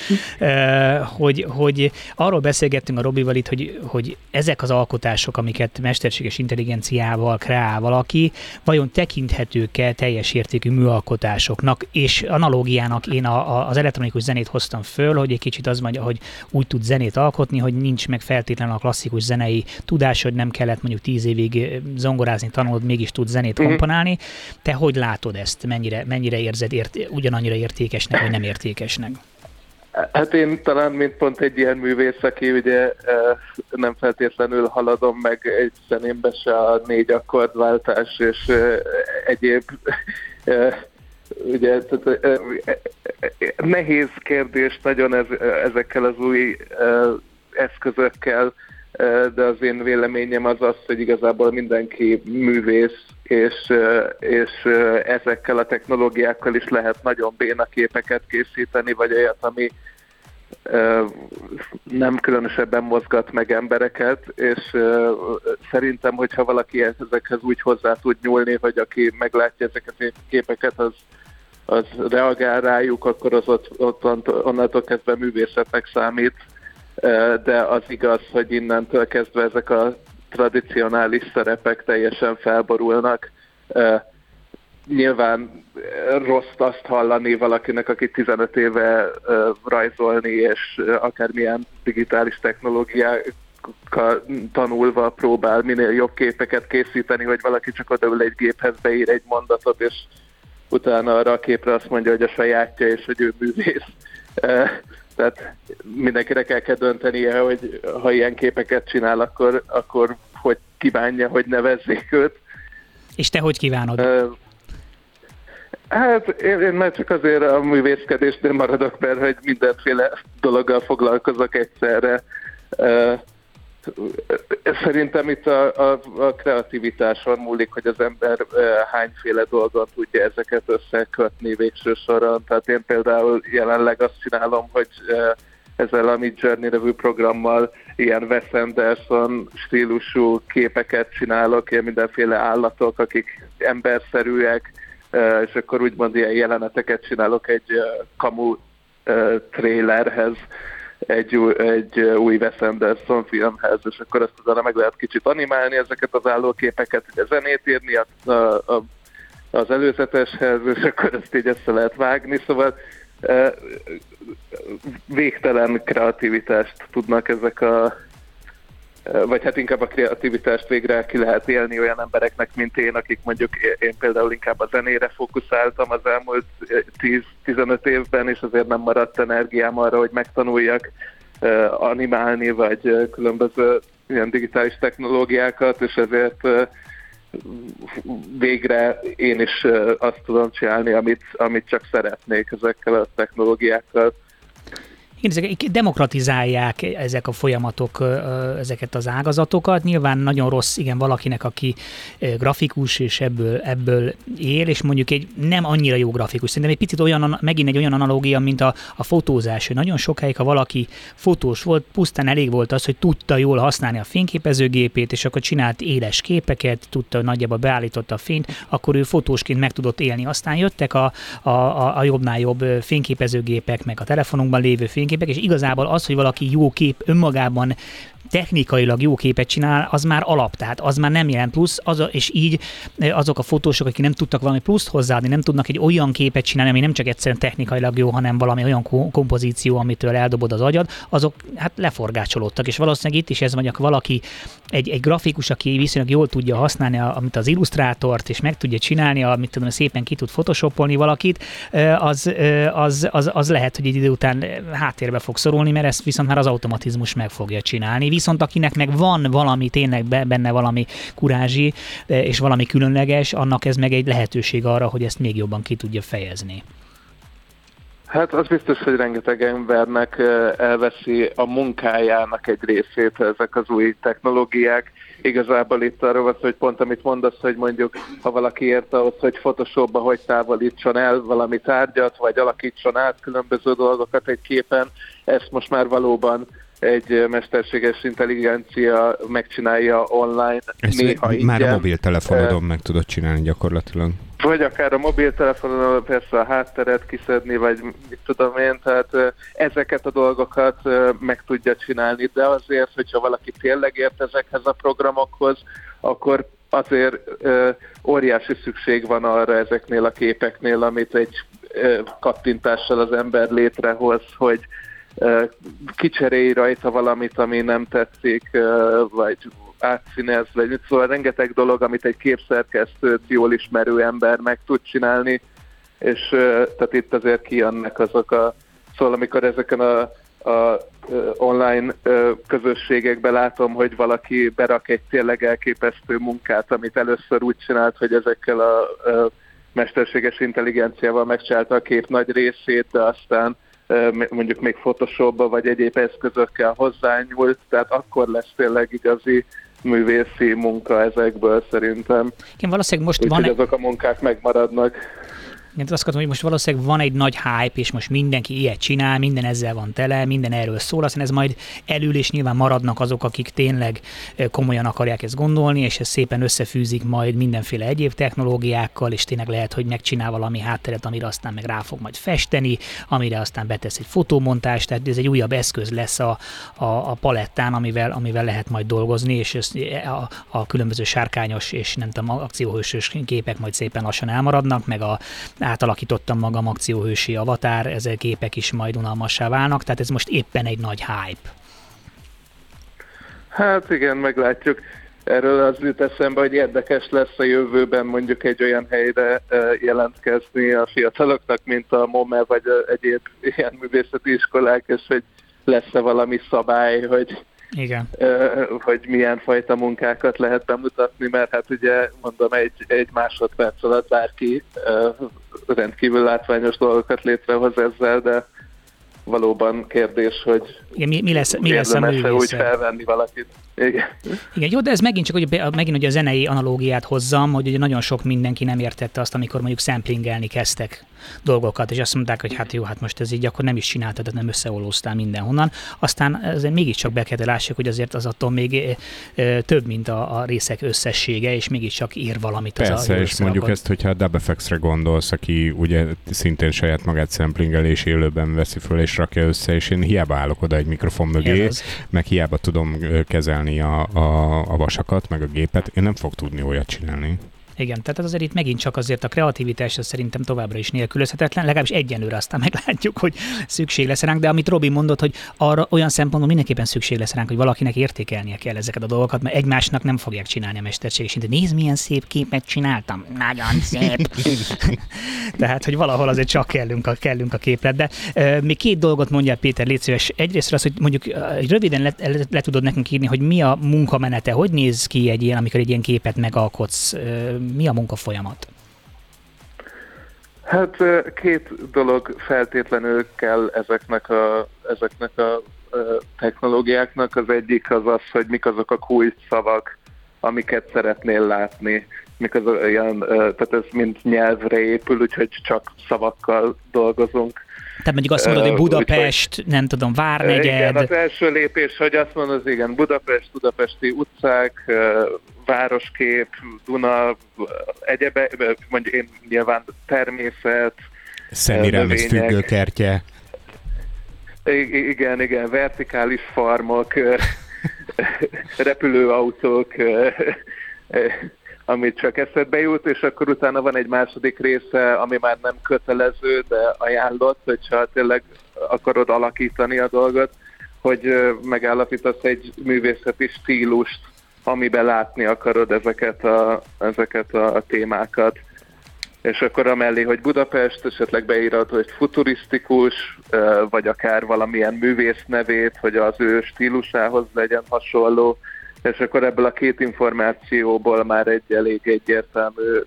Hogy, hogy arról beszélgettünk a Robival itt, hogy, hogy ezek az alkotások, amiket mesterséges intelligenciával kreál valaki, vajon tekinthetők-e teljes értékű műalkotásoknak, és analógiának én a az elektronikus zenét hoztam föl, hogy egy kicsit az mondja, hogy úgy tud zenét alkotni, hogy nincs meg feltétlenül a klasszikus zenei tudásod, nem kellett mondjuk tíz évig zongorázni, tanulod, mégis tud zenét komponálni. Te hogy látod ezt? Mennyire, mennyire érzed ért- ugyanannyira értékesnek, vagy nem értékesnek? Hát én talán, mint pont egy ilyen művész, aki ugye nem feltétlenül haladom meg egy zenémbe se a négy akkordváltás és egyéb ugye, tehát, eh, eh, eh, nehéz kérdés nagyon ez, ezekkel az új eh, eszközökkel, eh, de az én véleményem az az, hogy igazából mindenki művész, és, eh, és eh, ezekkel a technológiákkal is lehet nagyon béna képeket készíteni, vagy olyat, ami nem különösebben mozgat meg embereket, és szerintem, hogyha valaki ezekhez úgy hozzá tud nyúlni, hogy aki meglátja ezeket a képeket, az, az reagál rájuk, akkor az ott, ott, onnantól kezdve művészetnek számít, de az igaz, hogy innentől kezdve ezek a tradicionális szerepek teljesen felborulnak. Nyilván rossz azt hallani valakinek, aki tizenöt éve rajzolni, és akármilyen digitális technológiákkal tanulva próbál minél jobb képeket készíteni, hogy valaki csak odaül egy géphez, beír egy mondatot, és utána arra a képre azt mondja, hogy a sajátja, és hogy ő művész. Tehát mindenkire kell, kell döntenie, hogy ha ilyen képeket csinál, akkor, akkor hogy kívánja, hogy nevezzék őt. És te hogy kívánod? Uh, Hát én, én már csak azért a művészkedésnél maradok, mert hogy mindenféle dologgal foglalkozok egyszerre. Szerintem itt a, a, a kreativitáson múlik, hogy az ember hányféle dolgon tudja ezeket összekötni végső soron. Tehát én például jelenleg azt csinálom, hogy ezzel a Midjourney nevű programmal ilyen Wes Anderson stílusú képeket csinálok, ilyen mindenféle állatok, akik emberszerűek, és akkor úgymond ilyen jeleneteket csinálok egy kamu trailerhez, egy, egy új Wes Anderson filmhez, és akkor azt utána meg lehet kicsit animálni ezeket az állóképeket, ugye zenét írni a, a, a, az előzeteshez, és akkor ezt így össze lehet vágni, szóval végtelen kreativitást tudnak ezek a, vagy hát inkább a kreativitást végre ki lehet élni olyan embereknek, mint én, akik mondjuk, én például inkább a zenére fókuszáltam az elmúlt tíz-tizenöt évben, és azért nem maradt energiám arra, hogy megtanuljak animálni, vagy különböző ilyen digitális technológiákat, és ezért végre én is azt tudom csinálni, amit, amit csak szeretnék ezekkel a technológiákkal. Demokratizálják ezek a folyamatok, ezeket az ágazatokat. Nyilván nagyon rossz, igen, valakinek, aki grafikus, és ebből, ebből él, és mondjuk egy nem annyira jó grafikus. Szerintem egy picit olyan, megint egy olyan analógia, mint a, a fotózás. Nagyon sokáig, ha valaki fotós volt, pusztán elég volt az, hogy tudta jól használni a fényképezőgépét, és akkor csinált éles képeket, tudta, nagyjából beállította a fényt, akkor ő fotósként meg tudott élni. Aztán jöttek a, a, a, a jobbnál jobb fényképezőgépek, meg a telefonunkban lévő fényképezőgépek, és igazából az, hogy valaki jó kép önmagában technikailag jó képet csinál, az már alap, tehát az már nem jelent plusz, az a, és így azok a fotósok, akik nem tudtak valami pluszt hozzáadni, nem tudnak egy olyan képet csinálni, ami nem csak egyszerűen technikailag jó, hanem valami olyan kompozíció, amitől eldobod az agyad, azok hát leforgácsolódtak, és valószínűleg itt is ez mondjuk valaki, egy, egy grafikus, aki viszonylag jól tudja használni a, amit az illusztrátort, és meg tudja csinálni, amit tudom, szépen ki tud photoshopolni valakit, az, az, az, az lehet, hogy egy idő után háttérbe fog szorulni, mert ezt viszont már az automatizmus meg fogja csinálni. Viszont akinek meg van valami, tényleg benne valami kurázsi és valami különleges, annak ez meg egy lehetőség arra, hogy ezt még jobban ki tudja fejezni. Hát az biztos, hogy rengeteg embernek elveszi a munkájának egy részét ezek az új technológiák. Igazából itt arról van, hogy pont amit mondasz, hogy mondjuk, ha valaki ért ahhoz, hogy Photoshopba hogy távolítson el valami tárgyat, vagy alakítson át különböző dolgokat egy képen, ezt most már valóban egy mesterséges intelligencia megcsinálja online. Ezt néha így. Már a mobiltelefonodon e, meg tudod csinálni gyakorlatilag. Vagy akár a mobiltelefonodon persze a hátteret kiszedni, vagy mit tudom én, tehát ezeket a dolgokat meg tudja csinálni, de azért, hogyha valaki tényleg ért ezekhez a programokhoz, akkor azért óriási szükség van arra ezeknél a képeknél, amit egy kattintással az ember létrehoz, hogy kicserélj rajta valamit, ami nem tetszik, vagy átszínez, vagy szóval rengeteg dolog, amit egy képszerkesztőt jól ismerő ember meg tud csinálni, és tehát itt azért kijönnek azok a... Szóval amikor ezeken a, a online közösségekben látom, hogy valaki berak egy tényleg elképesztő munkát, amit először úgy csinált, hogy ezekkel a, a mesterséges intelligenciával megcsinálta a kép nagy részét, de aztán mondjuk még Photoshopba vagy egyéb eszközökkel hozzányúlt, tehát akkor lesz tényleg igazi művészi munka ezekből szerintem. Én valószínűleg most van... azok a munkák megmaradnak. Igen, azt gondolom, hogy most valószínűleg van egy nagy hype, és most mindenki ilyet csinál, minden ezzel van tele, minden erről szól, aztán ez majd elül, és nyilván maradnak azok, akik tényleg komolyan akarják ezt gondolni, és ez szépen összefűzik majd mindenféle egyéb technológiákkal, és tényleg lehet, hogy megcsinál valami hátteret, amire aztán meg rá fog majd festeni, amire aztán betesz egy fotómontást, tehát ez egy újabb eszköz lesz a, a, a palettán, amivel, amivel lehet majd dolgozni, és ezt a, a különböző sárkányos és nem tudom, akcióhősös képek majd szépen lassan elmaradnak, meg a átalakítottam magam akcióhősi avatár, ezek képek is majd unalmassá válnak, tehát ez most éppen egy nagy hype. Hát igen, meglátjuk. Erről az jut eszembe, hogy érdekes lesz a jövőben mondjuk egy olyan helyre jelentkezni a fiataloknak, mint a MOME vagy egyéb ilyen művészeti iskolák, és hogy lesz-e valami szabály, hogy, igen. hogy milyen fajta munkákat lehet bemutatni, mert hát ugye mondom, egy, egy másodperc alatt bárki rendkívül látványos dolgokat létrehoz ezzel, de valóban kérdés, hogy igen, mi, mi lesz, mi lesz a művészet. Úgy felvenni valakit. Igen. Igen, jó, de ez megint csak, hogy megint ugye a zenei analógiát hozzam, hogy ugye nagyon sok mindenki nem értette azt, amikor mondjuk samplingelni kezdtek dolgokat, és azt mondták, hogy hát jó, hát most ez így akkor nem is csináltad, nem összeolóztál mindenhonnan. Aztán azért mégiscsak be kell lássuk, hogy azért az attól még több, mint a, a részek összessége, és mégiscsak ír valamit. Persze, az a Persze, és mondjuk ezt, hogyha a dub effects-re gondolsz, aki ugye szintén saját magát samplingel és élőben veszi föl és rakja össze, és én hiába állok oda egy mikrofon mögé, meg hiába tudom kezelni a, a, a vasakat, meg a gépet, én nem fog tudni olyat csinálni. Igen, tehát azért itt megint csak azért a kreativitás az szerintem továbbra is nélkülözhetetlen, legalábbis egyenlőre aztán meglátjuk, hogy szükség lesz ránk, de amit Robi mondott, hogy arra olyan szempontból mindenképpen szükség lesz ránk, hogy valakinek értékelnie kell ezeket a dolgokat, mert egymásnak nem fogják csinálni a mesterséges intelligencia. Nézd, milyen szép képet csináltam! Nagyon szép! Tehát, hogy valahol azért csak kellünk a, kellünk a képlet, de uh, még két dolgot mondjál, Péter, légy szíves. Egyrészt az, hogy mondjuk uh, röviden le, le, le tudod nekünk írni, hogy mi a munkamenete, hogy néz ki egy ilyen, amikor egy ilyen képet megalkotsz, uh, mi a munkafolyamat? Hát két dolog feltétlenül kell ezeknek a, ezeknek a technológiáknak. Az egyik az az, hogy mik azok a kulcsszavak, amiket szeretnél látni. Mik az olyan, tehát ez mind nyelvre épül, úgyhogy csak szavakkal dolgozunk. Tehát mondjuk azt mondod, hogy Budapest, úgy, nem tudom, Várnegyed. Igen, az első lépés, hogy azt mondod, igen, Budapest, budapesti utcák, városkép, Duna, egyebe, mondjuk én nyilván természet, Semiramis függőkertje. Igen, igen, vertikális farmok, repülőautók, amit csak eszedbe jut, és akkor utána van egy második része, ami már nem kötelező, de ajánlott, hogyha tényleg akarod alakítani a dolgot, hogy megállapítasz egy művészeti stílust, amiben látni akarod ezeket a, ezeket a témákat. És akkor amellé, hogy Budapest, esetleg beírod, hogy futurisztikus, vagy akár valamilyen művész nevét, hogy az ő stílusához legyen hasonló, és akkor ebből a két információból már egy elég egyértelmű,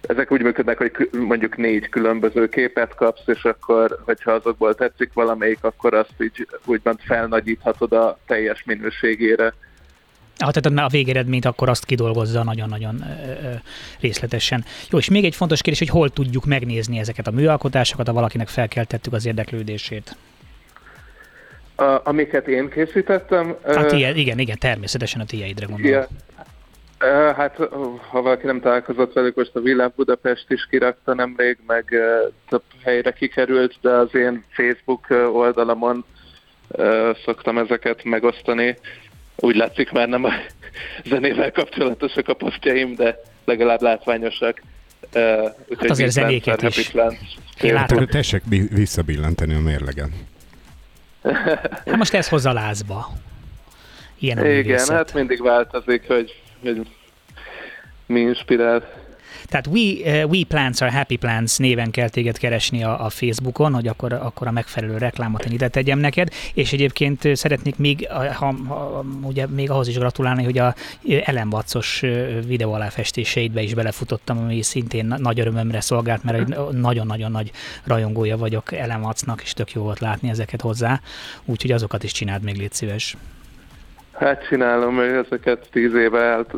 ezek úgy működnek, hogy mondjuk négy különböző képet kapsz, és akkor, hogyha azokból tetszik valamelyik, akkor azt így úgymond felnagyíthatod a teljes minőségére. Ha tehát a végeredményt akkor azt kidolgozza nagyon-nagyon részletesen. Jó, és még egy fontos kérdés, hogy hol tudjuk megnézni ezeket a műalkotásokat, ha valakinek felkeltettük az érdeklődését. A, amiket én készítettem. Hát ilyen, igen, igen, természetesen a tiédre gondolom. Hát, ha valaki nem találkozott velük, most a Világ Budapest is kirakta nemrég, meg több helyre kikerült, de az én Facebook oldalamon szoktam ezeket megosztani. Úgy látszik, már nem a zenével kapcsolatosak a posztjaim, de legalább látványosak. Úgyhogy hát azért zenéket is. Tessék visszabillenteni a mérlegen. Hát most ez hozzá lázba. Ilyen igen, hát mindig változik, hogy, hogy mi inspirál. Tehát We, uh, We Plants are Happy Plants néven kell téged keresni a, a Facebookon, hogy akkor, akkor a megfelelő reklámot én ide tegyem neked, és egyébként szeretnék még, ha, ha, ugye még ahhoz is gratulálni, hogy a Ellen Watts-os videó aláfestéseidbe is belefutottam, ami szintén nagy örömömre szolgált, mert egy nagyon-nagyon nagy rajongója vagyok Ellen Watts-nak, és tök jó volt látni ezeket hozzá, úgyhogy azokat is csináld, még légy szíves. Hát csinálom ezeket tíz éve, hát,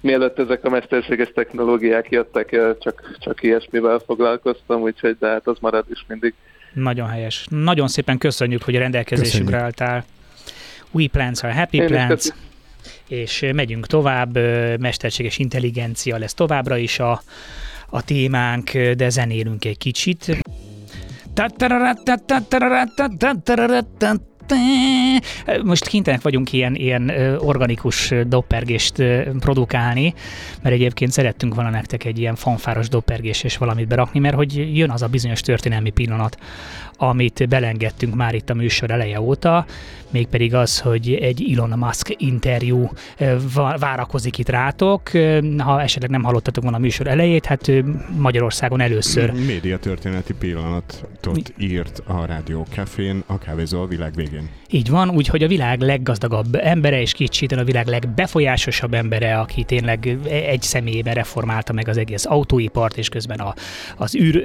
mielőtt ezek a mesterséges technológiák jöttek, csak, csak ilyesmivel foglalkoztam, úgyhogy de hát az marad is mindig. Nagyon helyes. Nagyon szépen köszönjük, hogy a rendelkezésünkre álltál. We Plants are Happy Plants. És megyünk tovább, mesterséges intelligencia lesz továbbra is a, a témánk, de zenélünk egy kicsit. Most kénytelenek vagyunk ilyen, ilyen organikus doppergést produkálni, mert egyébként szerettünk volna nektek egy ilyen fanfáros doppergés és valamit berakni, mert hogy jön az a bizonyos történelmi pillanat, amit belengedtünk már itt a műsor eleje óta, mégpedig az, hogy egy Elon Musk interjú várakozik itt rátok. Ha esetleg nem hallottatok volna a műsor elejét, hát Magyarországon először. Médiatörténeti pillanatot írt a Rádió Cafén, a Kávézó a Világ Végén. Így van, úgyhogy a világ leggazdagabb embere, és kicsit a világ legbefolyásosabb embere, aki tényleg egy személyében reformálta meg az egész autóipart, és közben a, az űr,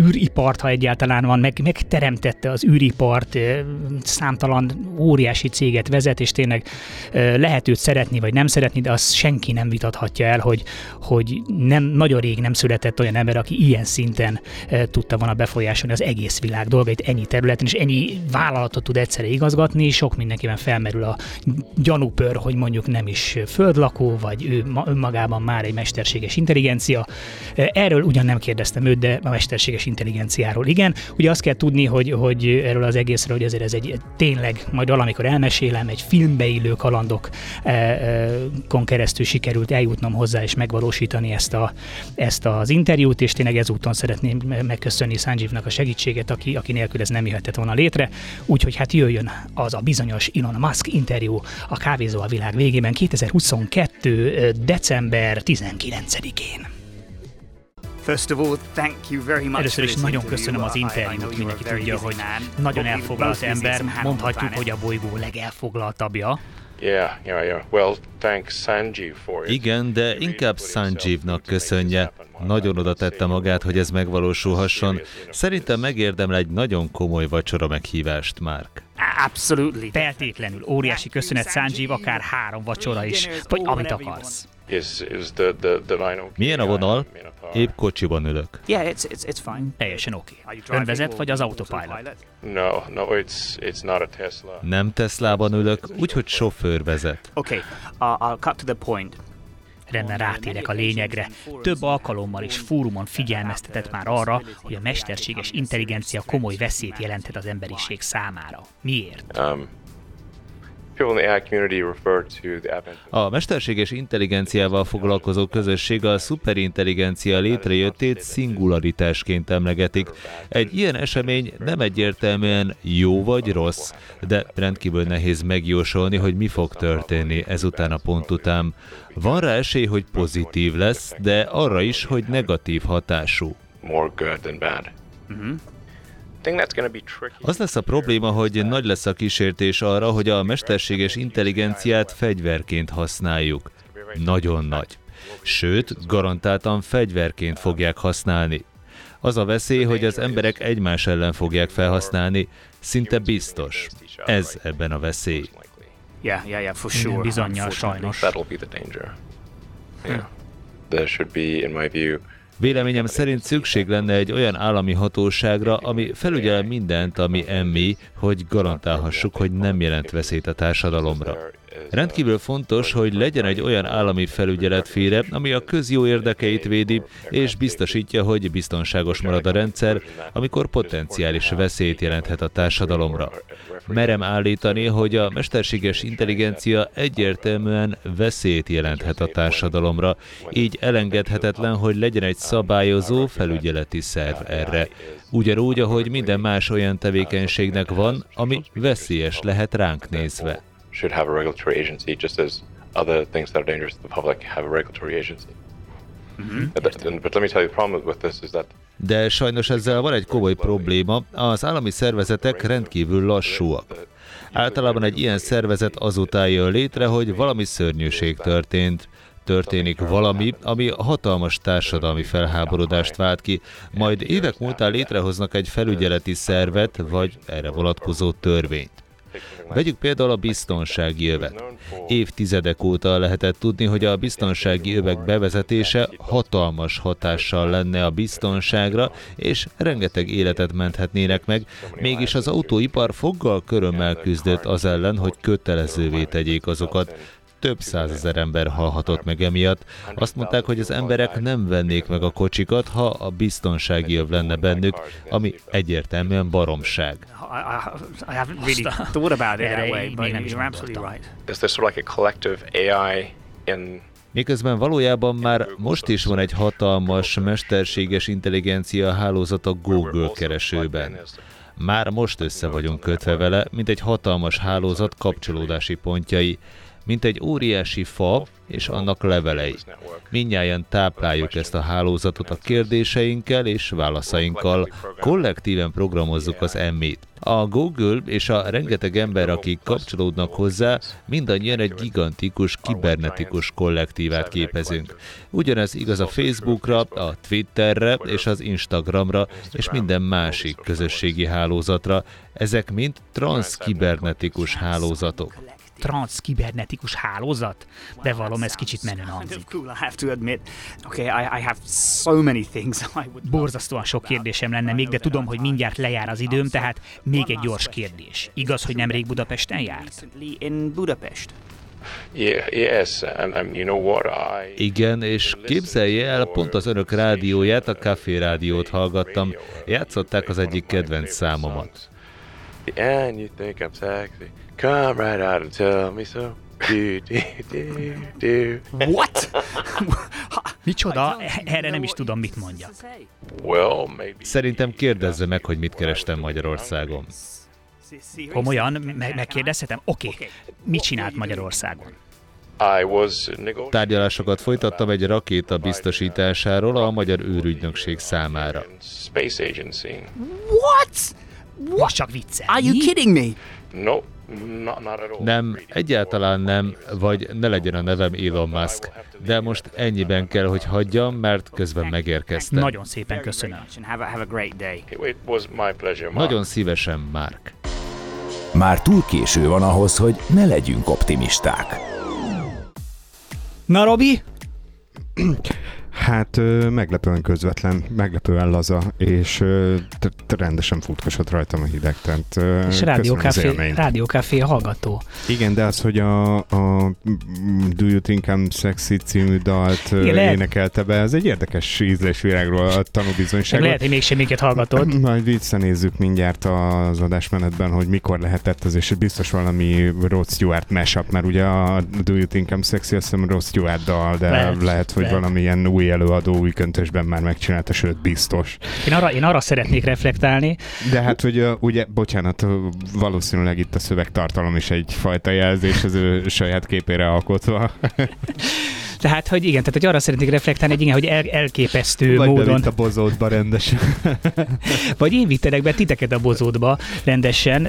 űripart, ha egyáltalán van, meg, meg teremtette az űripart, számtalan óriási céget vezet, és tényleg lehet őt szeretni, vagy nem szeretni, de azt senki nem vitathatja el, hogy, hogy nem, nagyon rég nem született olyan ember, aki ilyen szinten tudta volna befolyásolni az egész világ dolgait ennyi területen, és ennyi vállalatot tud egyszerre igazgatni, sok mindenkiben felmerül a gyanúpör, hogy mondjuk nem is földlakó, vagy ő magában már egy mesterséges intelligencia. Erről ugyan nem kérdeztem őt, de a mesterséges intelligenciáról igen. Ugye azt kell tudni, hogy, hogy erről az egészről, hogy ezért ez egy tényleg, majd valamikor elmesélem, egy filmbe illő kalandokon keresztül sikerült eljutnom hozzá és megvalósítani ezt, a, ezt az interjút, és tényleg ezúton szeretném megköszönni Sanjivnak a segítséget, aki, aki nélkül ez nem jöhetett volna létre. Úgyhogy hát jöjjön az a bizonyos Elon Musk interjú a Kávézó a Világ Végében kétezer-huszonkettő december tizenkilencedikén. Először is nagyon köszönöm az interjút, mindenki tudja, hogy nagyon elfoglalt ember, mondhatjuk, hogy a bolygó legelfoglaltabbja. Yeah, yeah, yeah. Well, thanks Sanjiv for it. Igen, de inkább Sanjivnak köszönje. Nagyon oda tette magát, hogy ez megvalósulhasson. Szerintem megérdemel egy nagyon komoly vacsora meghívást, Mark. Absolutely. Feltétlenül. Óriási köszönet, Sanjiv, akár három vacsora is, vagy amit akarsz. Milyen a vonal? Épp kocsiban ülök. Yeah, it's, it's, it's fine. Teljesen oké. Okay. Önvezet vagy az autopilot? No, no, it's, it's not a Tesla. Nem Teslában ülök, úgyhogy sofőr vezet. Okay, uh, I'll cut to the point. Rendben, rátérek a lényegre. Több alkalommal és fórumon figyelmeztetett már arra, hogy a mesterséges intelligencia komoly veszélyt jelenthet az emberiség számára. Miért? Um. A mesterséges intelligenciával foglalkozó közösség a szuperintelligencia létrejöttét szingularitásként emlegetik. Egy ilyen esemény nem egyértelműen jó vagy rossz, de rendkívül nehéz megjósolni, hogy mi fog történni ezután a pont után. Van rá esély, hogy pozitív lesz, de arra is, hogy negatív hatású. Mm-hmm. Az lesz a probléma, hogy nagy lesz a kísértés arra, hogy a mesterséges intelligenciát fegyverként használjuk. Nagyon nagy. Sőt, garantáltan fegyverként fogják használni. Az a veszély, hogy az emberek egymás ellen fogják felhasználni, szinte biztos. Ez ebben a veszély. Yeah, yeah, yeah, for sure. Bizonnyal, sajnos. That'll be the danger. Yeah. There should be, in my view. Véleményem szerint szükség lenne egy olyan állami hatóságra, ami felügyel mindent, ami emmi, hogy garantálhassuk, hogy nem jelent veszélyt a társadalomra. Rendkívül fontos, hogy legyen egy olyan állami felügyeletféle, ami a közjó érdekeit védi, és biztosítja, hogy biztonságos marad a rendszer, amikor potenciális veszélyt jelenthet a társadalomra. Merem állítani, hogy a mesterséges intelligencia egyértelműen veszélyt jelenthet a társadalomra, így elengedhetetlen, hogy legyen egy szabályozó felügyeleti szerv erre. Ugyanúgy, ahogy minden más olyan tevékenységnek van, ami veszélyes lehet ránk nézve. Should have a regulatory agency, just as other things that are dangerous to the public have a regulatory agency. Mm-hmm. But, but let me tell you, the problem with this is that. De sajnos ezzel van egy komoly probléma, az állami szervezetek rendkívül lassúak. Általában egy ilyen szervezet azután jön létre, hogy valami szörnyűség történt. Történik valami, ami hatalmas társadalmi felháborodást vált ki, majd évek múltán létrehoznak egy felügyeleti szervet, vagy erre vonatkozó törvényt. Vegyük például a biztonsági övet. Évtizedek óta lehetett tudni, hogy a biztonsági övek bevezetése hatalmas hatással lenne a biztonságra, és rengeteg életet menthetnének meg, mégis az autóipar foggal körömmel küzdött az ellen, hogy kötelezővé tegyék azokat. Több százezer ember halhatott meg emiatt. Azt mondták, hogy az emberek nem vennék meg a kocsikat, ha a biztonsági öv lenne bennük, ami egyértelműen baromság. Miközben valójában már most is van egy hatalmas mesterséges intelligencia hálózat a Google keresőben. Már most össze vagyunk kötve vele, mint egy hatalmas hálózat kapcsolódási pontjai, mint egy óriási fa és annak levelei. Mindnyájan tápláljuk ezt a hálózatot a kérdéseinkkel és válaszainkkal. Kollektíven programozzuk az emmét. A Google és a rengeteg ember, akik kapcsolódnak hozzá, mindannyian egy gigantikus, kibernetikus kollektívát képezünk. Ugyanez igaz a Facebookra, a Twitterre és az Instagramra, és minden másik közösségi hálózatra. Ezek mind transzkibernetikus hálózatok. Transzkibernetikus hálózat? Bevallom, ez kicsit menőn hangzik. Borzasztóan sok kérdésem lenne még, de tudom, hogy mindjárt lejár az időm, tehát még egy gyors kérdés. Igaz, hogy nemrég Budapesten járt? Igen, és képzelje el, pont az önök rádióját, a Café Rádiót hallgattam. Játszották az egyik kedvenc számomat. And you think I'm sexy. Come right out and tell me so. Do, do, do, do. What? Micsoda? Erre nem is tudom, mit mondjak. Szerintem kérdezze meg, hogy mit kerestem Magyarországon. Komolyan? Me- megkérdezhetem? Oké. Okay. Mit csinált Magyarországon? Tárgyalásokat folytattam egy rakéta biztosításáról a Magyar űrügynökség számára. What? Most csak viccel. Are you kidding me? No, not, not at all. Nem, egyáltalán nem, vagy ne legyen a nevem Elon Musk. De most ennyiben kell, hogy hagyjam, mert közben megérkeztem. Nagyon szépen köszönöm. Nagyon szívesen, Mark. Már túl késő van ahhoz, hogy ne legyünk optimisták. Na, Robi? Hát meglepően közvetlen, meglepően laza, és rendesen futkosott rajtam a hideg. Tehát, és rádiókáfé, rádiókáfé hallgató. Igen, de az, hogy a, a Do You Think I'm Sexy című dalt igen, énekelte be, ez egy érdekes ízlésvilágról a tanúbizonyságot. Lehet, hogy mégsem minket hallgatod. Majd visszanézzük mindjárt az adásmenetben, hogy mikor lehetett ez, és biztos valami Rod Stewart mashup, mert ugye a Do You Think I'm Sexy, azt hiszem Rod Stewart dal, de lehet, lehet hogy lehet. Valamilyen új előadó új köntösben már megcsinálta, sőt biztos. Én arra, én arra szeretnék reflektálni. De hát, hogy ugye, bocsánat, valószínűleg itt a szövegtartalom is egyfajta jelzés az ő saját képére alkotva. Tehát, hogy igen, tehát hogy arra szeretnék reflektálni, hogy igen, hogy el, elképesztő vagy módon... Vagy bevitt a bozótba rendesen. Vagy én vittelek be titeket a bozótba rendesen,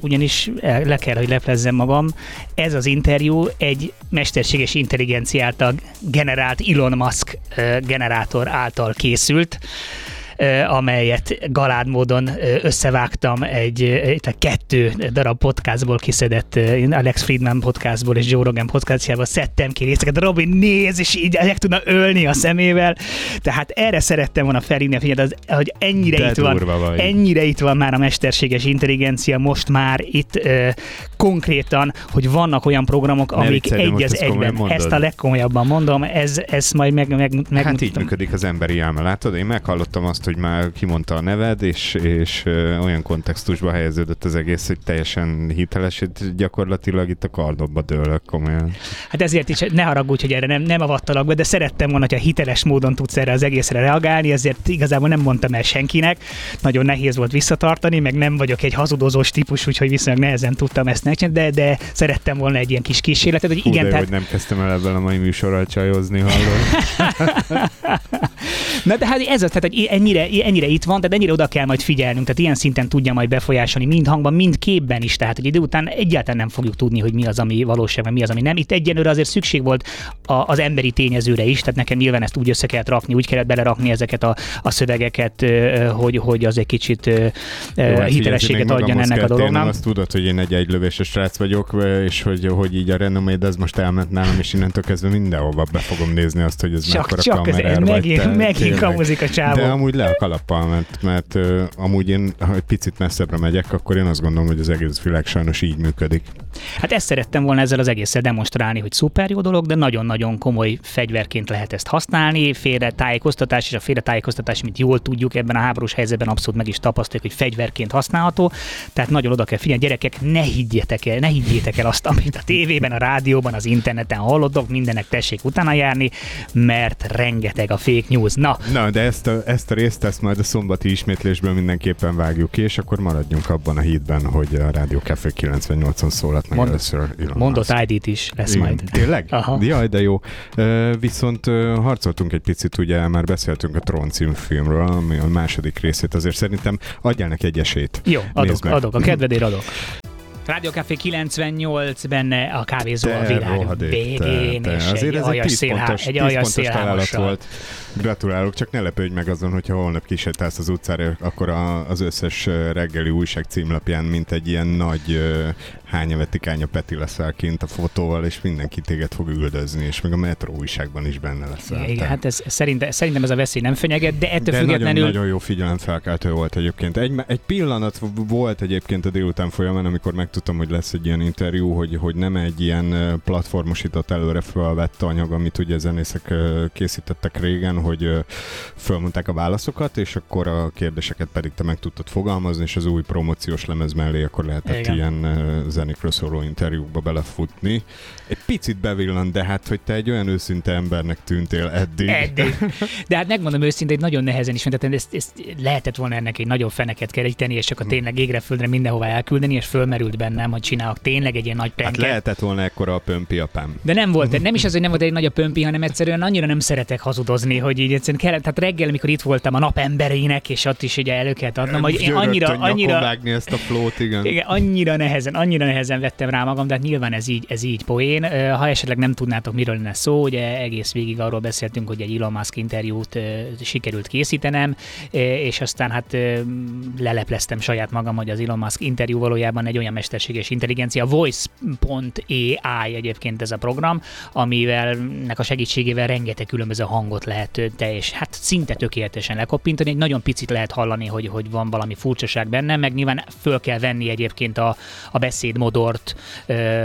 ugyanis le kell, hogy leplezzem magam. Ez az interjú egy mesterséges intelligencia által generált Elon Musk generátor által készült, amelyet galád módon összevágtam egy, kettő darab podcastból kiszedett, Alex Friedman podcastból és Joe Rogan podcastjából szedtem ki részeket. Robin néz, és így meg tudna ölni a szemével. Tehát erre szerettem volna felhívni a figyelmet, hogy ennyire de itt van, vagy. ennyire itt van már a mesterséges intelligencia, most már itt ö, konkrétan, hogy vannak olyan programok, ne amik egy az egyben. Ezt a legkomolyabban mondom, ez, ez majd meg, meg, meg Hát így működik az emberi álma, látod? Én meghallottam azt, hogy már kimondta a neved, és, és olyan kontextusba helyeződött az egész, hogy teljesen hiteles, hogy gyakorlatilag itt a kardobba dőlök komolyan. Hát ezért is ne haragudj, hogy erre nem, nem avattalak be, de szerettem volna, hogyha hiteles módon tudsz erre az egészre reagálni, ezért igazából nem mondtam el senkinek, nagyon nehéz volt visszatartani, meg nem vagyok egy hazudozós típus, úgyhogy viszonylag nehezen tudtam ezt megcsinálni, de, de szerettem volna egy ilyen kis kísérletet, hogy igen. Hú, de tehát... hogy nem kezdtem el ebben a mai műsorral csajozni, hallom. Na de hát ez az, tehát ennyire, ennyire itt van, tehát ennyire oda kell majd figyelnünk, tehát ilyen szinten tudja majd befolyásolni mind hangban, mind képben is, tehát hogy idő után egyáltalán nem fogjuk tudni, hogy mi az, ami valóságban, mi az, ami nem. Itt egyenlőre azért szükség volt a, az emberi tényezőre is, tehát nekem nyilván ezt úgy össze kellett rakni, úgy kellett belerakni ezeket a, a szövegeket, hogy, hogy az egy kicsit jó, hitelességet adjon ennek a dolognak. Azt tudod, hogy én egy egylövéses srác vagyok, és hogy, hogy így a renoméd az most elment nálam, és innentől kezdve mindenhova be fogom nézni azt, hogy ez mekkora kamerára vagy. Megint, megint kamuzik a csávó. De amúgy le a kalappal, mert, mert uh, amúgy én, ha egy picit messzebbre megyek, akkor én azt gondolom, hogy az egész világ sajnos így működik. Hát ezt szerettem volna ezzel az egésszel demonstrálni, hogy szuper jó dolog, de nagyon-nagyon komoly fegyverként lehet ezt használni, félre tájékoztatás, és a félre tájékoztatás, mint jól tudjuk, ebben a háborús helyzetben abszolút meg is tapasztaljuk, hogy fegyverként használható. Tehát nagyon oda kell figyelni, gyerekek, ne higgyétek el, ne higgyétek el azt, amit a tévében, a rádióban, az interneten hallottok, mindenek tessék utána járni, mert rengeteg a fake news. Na, Na de ezt a, ezt a részt ezt majd a szombati ismétlésben mindenképpen vágjuk ki, és akkor maradjunk abban a hídben, hogy a Rádió Café kilencvennyolcon szólhat meg Mond, először Elon Mondott Musk. i dé-t is lesz igen, majd. Tényleg? Aha. Jaj, de jó. Viszont harcoltunk egy picit, ugye már beszéltünk a Tron című filmről, ami a második részét, azért szerintem adjál neki egy esélyt. Jó, adok, adok, a kedvedért adok. Rádió Café kilencvennyolc, benne a Kávézó a Világ Végén, és azért egy aljas szélhámos találat volt. Gratulálok, csak ne lepődj meg azon, hogyha holnap kisétálsz az utcára, akkor a, az összes reggeli újság címlapján, mint egy ilyen nagy hányavetikánya Peti leszel kint a fotóval, és mindenki téged fog üldözni, és még a metró újságban is benne leszel. Igen, hát ez, szerinte, szerintem ez a veszély nem fenyeget, de ettől de függetlenül... Nagyon, nagyon jó figyelemfelkeltő volt egyébként. Egy, egy pillanat volt egyébként a délután folyamán, amikor meg tudtam, hogy lesz egy ilyen interjú, hogy, hogy nem egy ilyen platformosított előre felvett anyag, amit ugye zenészek készítettek régen, hogy fölmondták a válaszokat, és akkor a kérdéseket pedig te meg tudtad fogalmazni, és az új promóciós lemez mellé akkor lehetett igen. ilyen zenékről szóló interjúkba belefutni. Egy picit bevillant, de hát, hogy te egy olyan őszinte embernek tűntél eddig. Eddig. De hát megmondom őszintén, nagyon nehezen is, tehát ezt, ezt lehetett volna ennek egy nagyon feneket keríteni, és akkor tényleg égre földre mindenhová elküldeni, és fölmerült bennem, hogy csinálok tényleg egy ilyen nagy pranket. Hát lehetett volna ekkora a pömpi apám. De nem volt, nem is az, hogy nem volt egy nagy a pömpi, hanem egyszerűen annyira nem szeretek hazudozni, hogy így egyszerűen kellett, tehát reggel, amikor itt voltam a nap embereinek, és ott is ugye elő kellett adnom, hogy én annyira, annyira, ezt a flót, igen. Igen, annyira nehezen, annyira nehezen vettem rá magam, de hát nyilván ez így, ez így poén. Ha esetleg nem tudnátok, miről lenne szó, ugye egész végig arról beszéltünk, hogy egy Elon Musk interjút sikerült készítenem, és aztán hát lelepleztem saját magam, hogy az Elon Musk interjú valójában egy olyan mesterséges intelligencia, voice pont á i egyébként ez a program, amivel nek a segítségével rengeteg különböző hangot lehet teljes, hát szinte tökéletesen lekoppintani, egy nagyon picit lehet hallani, hogy, hogy van valami furcsaság benne, meg nyilván föl kell venni egyébként a, a beszédmodort,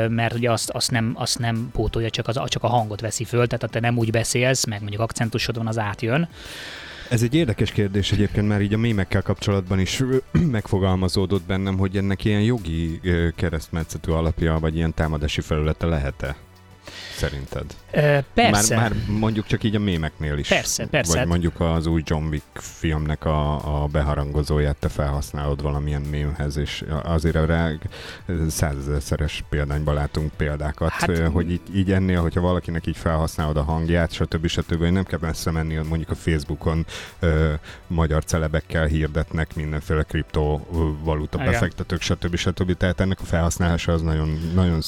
mert ugye azt, azt, nem, azt nem pótolja, csak, az, csak a hangot veszi föl, tehát ha te nem úgy beszélsz, meg mondjuk akcentusod van, az átjön. Ez egy érdekes kérdés egyébként, már így a mémekkel kapcsolatban is megfogalmazódott bennem, hogy ennek ilyen jogi keresztmetszetű alapja, vagy ilyen támadási felülete lehet-e? Szerinted? Ö, persze. Már, már mondjuk csak így a mémeknél is. Persze, persze. Vagy mondjuk az új John Wick filmnek a, a beharangozóját te felhasználod valamilyen mémhez, és azért erre százezerszeres példányban látunk példákat, hát, hogy így, így ennél, hogyha valakinek így felhasználod a hangját, stb. Stb. Nem kell messze menni, mondjuk a Facebookon ö, magyar celebekkel hirdetnek mindenféle kriptovaluta befektetők, stb. Stb. Tehát ennek a felhasználása az nagyon, nagyon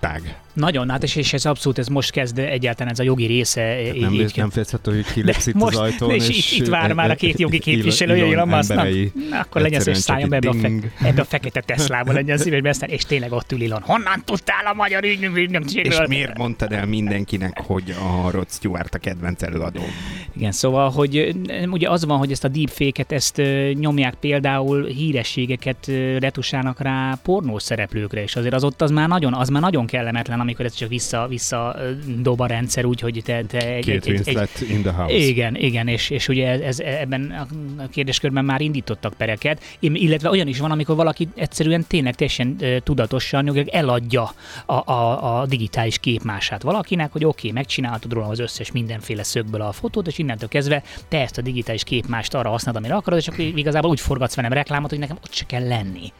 tág. Nagyon, hát és, és ez abszolút, ez most kezd egyáltalán ez a jogi része. Így, nem így, nem félszhető, hogy kilépsz itt most, az ajtón. És, és, és itt vár e, már a két jogi képviselő, jöjjön a Musknak. Na, akkor legyen szó, szálljon be ebbe a, fe, ebbe a fekete Teslába, legyen szívesbe, aztán, és tényleg ott ül Elon. Honnan tudtál a magyar ügynökségről? És miért mondtad el mindenkinek, hogy a Rod Stewart a kedvenc előadó? Igen, szóval, hogy ugye az van, hogy ezt a deepfake-et, ezt nyomják például hírességeket retusálnak rá pornószereplőkre, és azért az ott az már nagyon, az már nagyon kellemetlen, amikor ez csak vissza, vissza dob a rendszer, úgyhogy te, te egy... Kate Winslet in the house. Igen, igen, és, és ugye ez, ez, ebben a kérdéskörben már indítottak pereket, illetve olyan is van, amikor valaki egyszerűen tényleg teljesen tudatosan eladja a, a, a digitális képmását valakinek, hogy oké, okay, megcsináltad róla az összes mindenféle szögből a fotót, és innentől kezdve te ezt a digitális képmást arra használod, amire akarod, és akkor igazából úgy forgatsz velem reklámot, hogy nekem ott se kell lenni.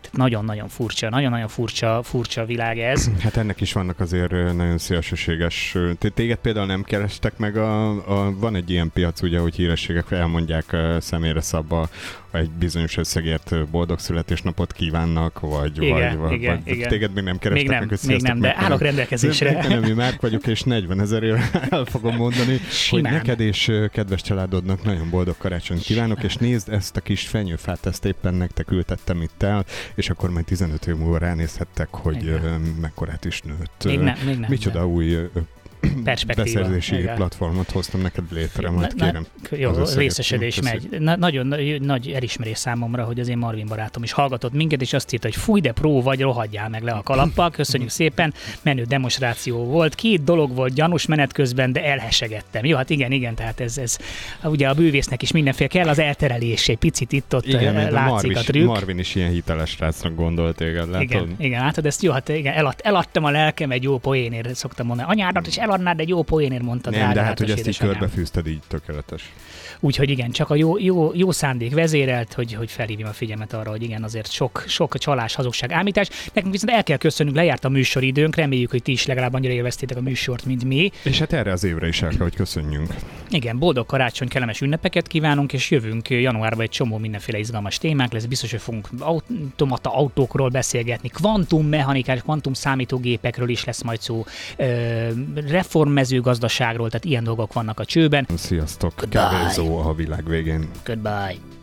Tehát nagyon-nagyon furcsa, nagyon-nagyon furcsa, furcsa világ ez. Hát ennek is vannak azért nagyon szélsőséges. Téged például nem kerestek meg, a, a, van egy ilyen piac, ugye, hogy hírességek elmondják személyre szabva, egy bizonyos összegért boldog születésnapot kívánnak, vagy... Igen, vagy, igen, vagy igen. Téged még nem kerestek még nem, meg, még nem, de állok rendelkezésre. Nem, én márk vagyok, és negyven ezerért el fogom mondani, simán, hogy neked és kedves családodnak nagyon boldog karácsonyt kívánok, és nézd ezt a kis fenyőfát, ezt éppen nektek ültettem itt el, és akkor majd tizenöt év múlva ránézhettek, hogy igen, mekkorát is nőtt. Még nem, még nem. Micsoda nem. új... beszerzési igen. platformot hoztam neked létre, majd na, kérem. Na, jó, részesedés megy. Na, nagyon nagy elismerés számomra, hogy az én Marvin barátom is hallgatott minket, és azt írta, hogy fúj, de pró vagy, rohadjál meg le a kalappal, köszönjük szépen, menő demonstráció volt, két dolog volt gyanús menet közben, de elhesegettem. Jó, hát igen, igen, tehát ez, ez ugye a bűvésznek is mindenféle kell, az elterelés, egy picit itt-ott igen, látszik Marvis, a trükk. Marvin is ilyen hiteles rácnak gondolt téged, látod? Igen, igen, látod, ezt jó, hát igen, elad, eladtam a lelkem egy jó poénért, szoktam mondani, anyádat is adnád egy jó poénért, mondtad rá. Nem, de hát, hogy ezt így körbefűzted, így tökéletes. Úgyhogy igen, csak a jó, jó, jó szándék vezérelt, hogy, hogy felhívjam a figyelmet arra, hogy igen, azért sok, sok csalás, hazugság, ámítás. Nekünk viszont el kell köszönnünk, lejárt a műsoridőnk, reméljük, hogy ti is legalább annyira élveztétek a műsort, mint mi. És hát erre az évre is el kell, hogy köszönjünk. Igen, boldog karácsony, kellemes ünnepeket kívánunk, és jövünk januárban egy csomó mindenféle izgalmas témák lesz, biztos, hogy fogunk automata autókról beszélgetni, kvantummechanikás, kvantum számítógépekről is lesz majd szó, reformmezőgazdaságról, tehát ilyen dolgok vannak a csőben. Sziasztok, Kávézó a Világ Végén. Goodbye.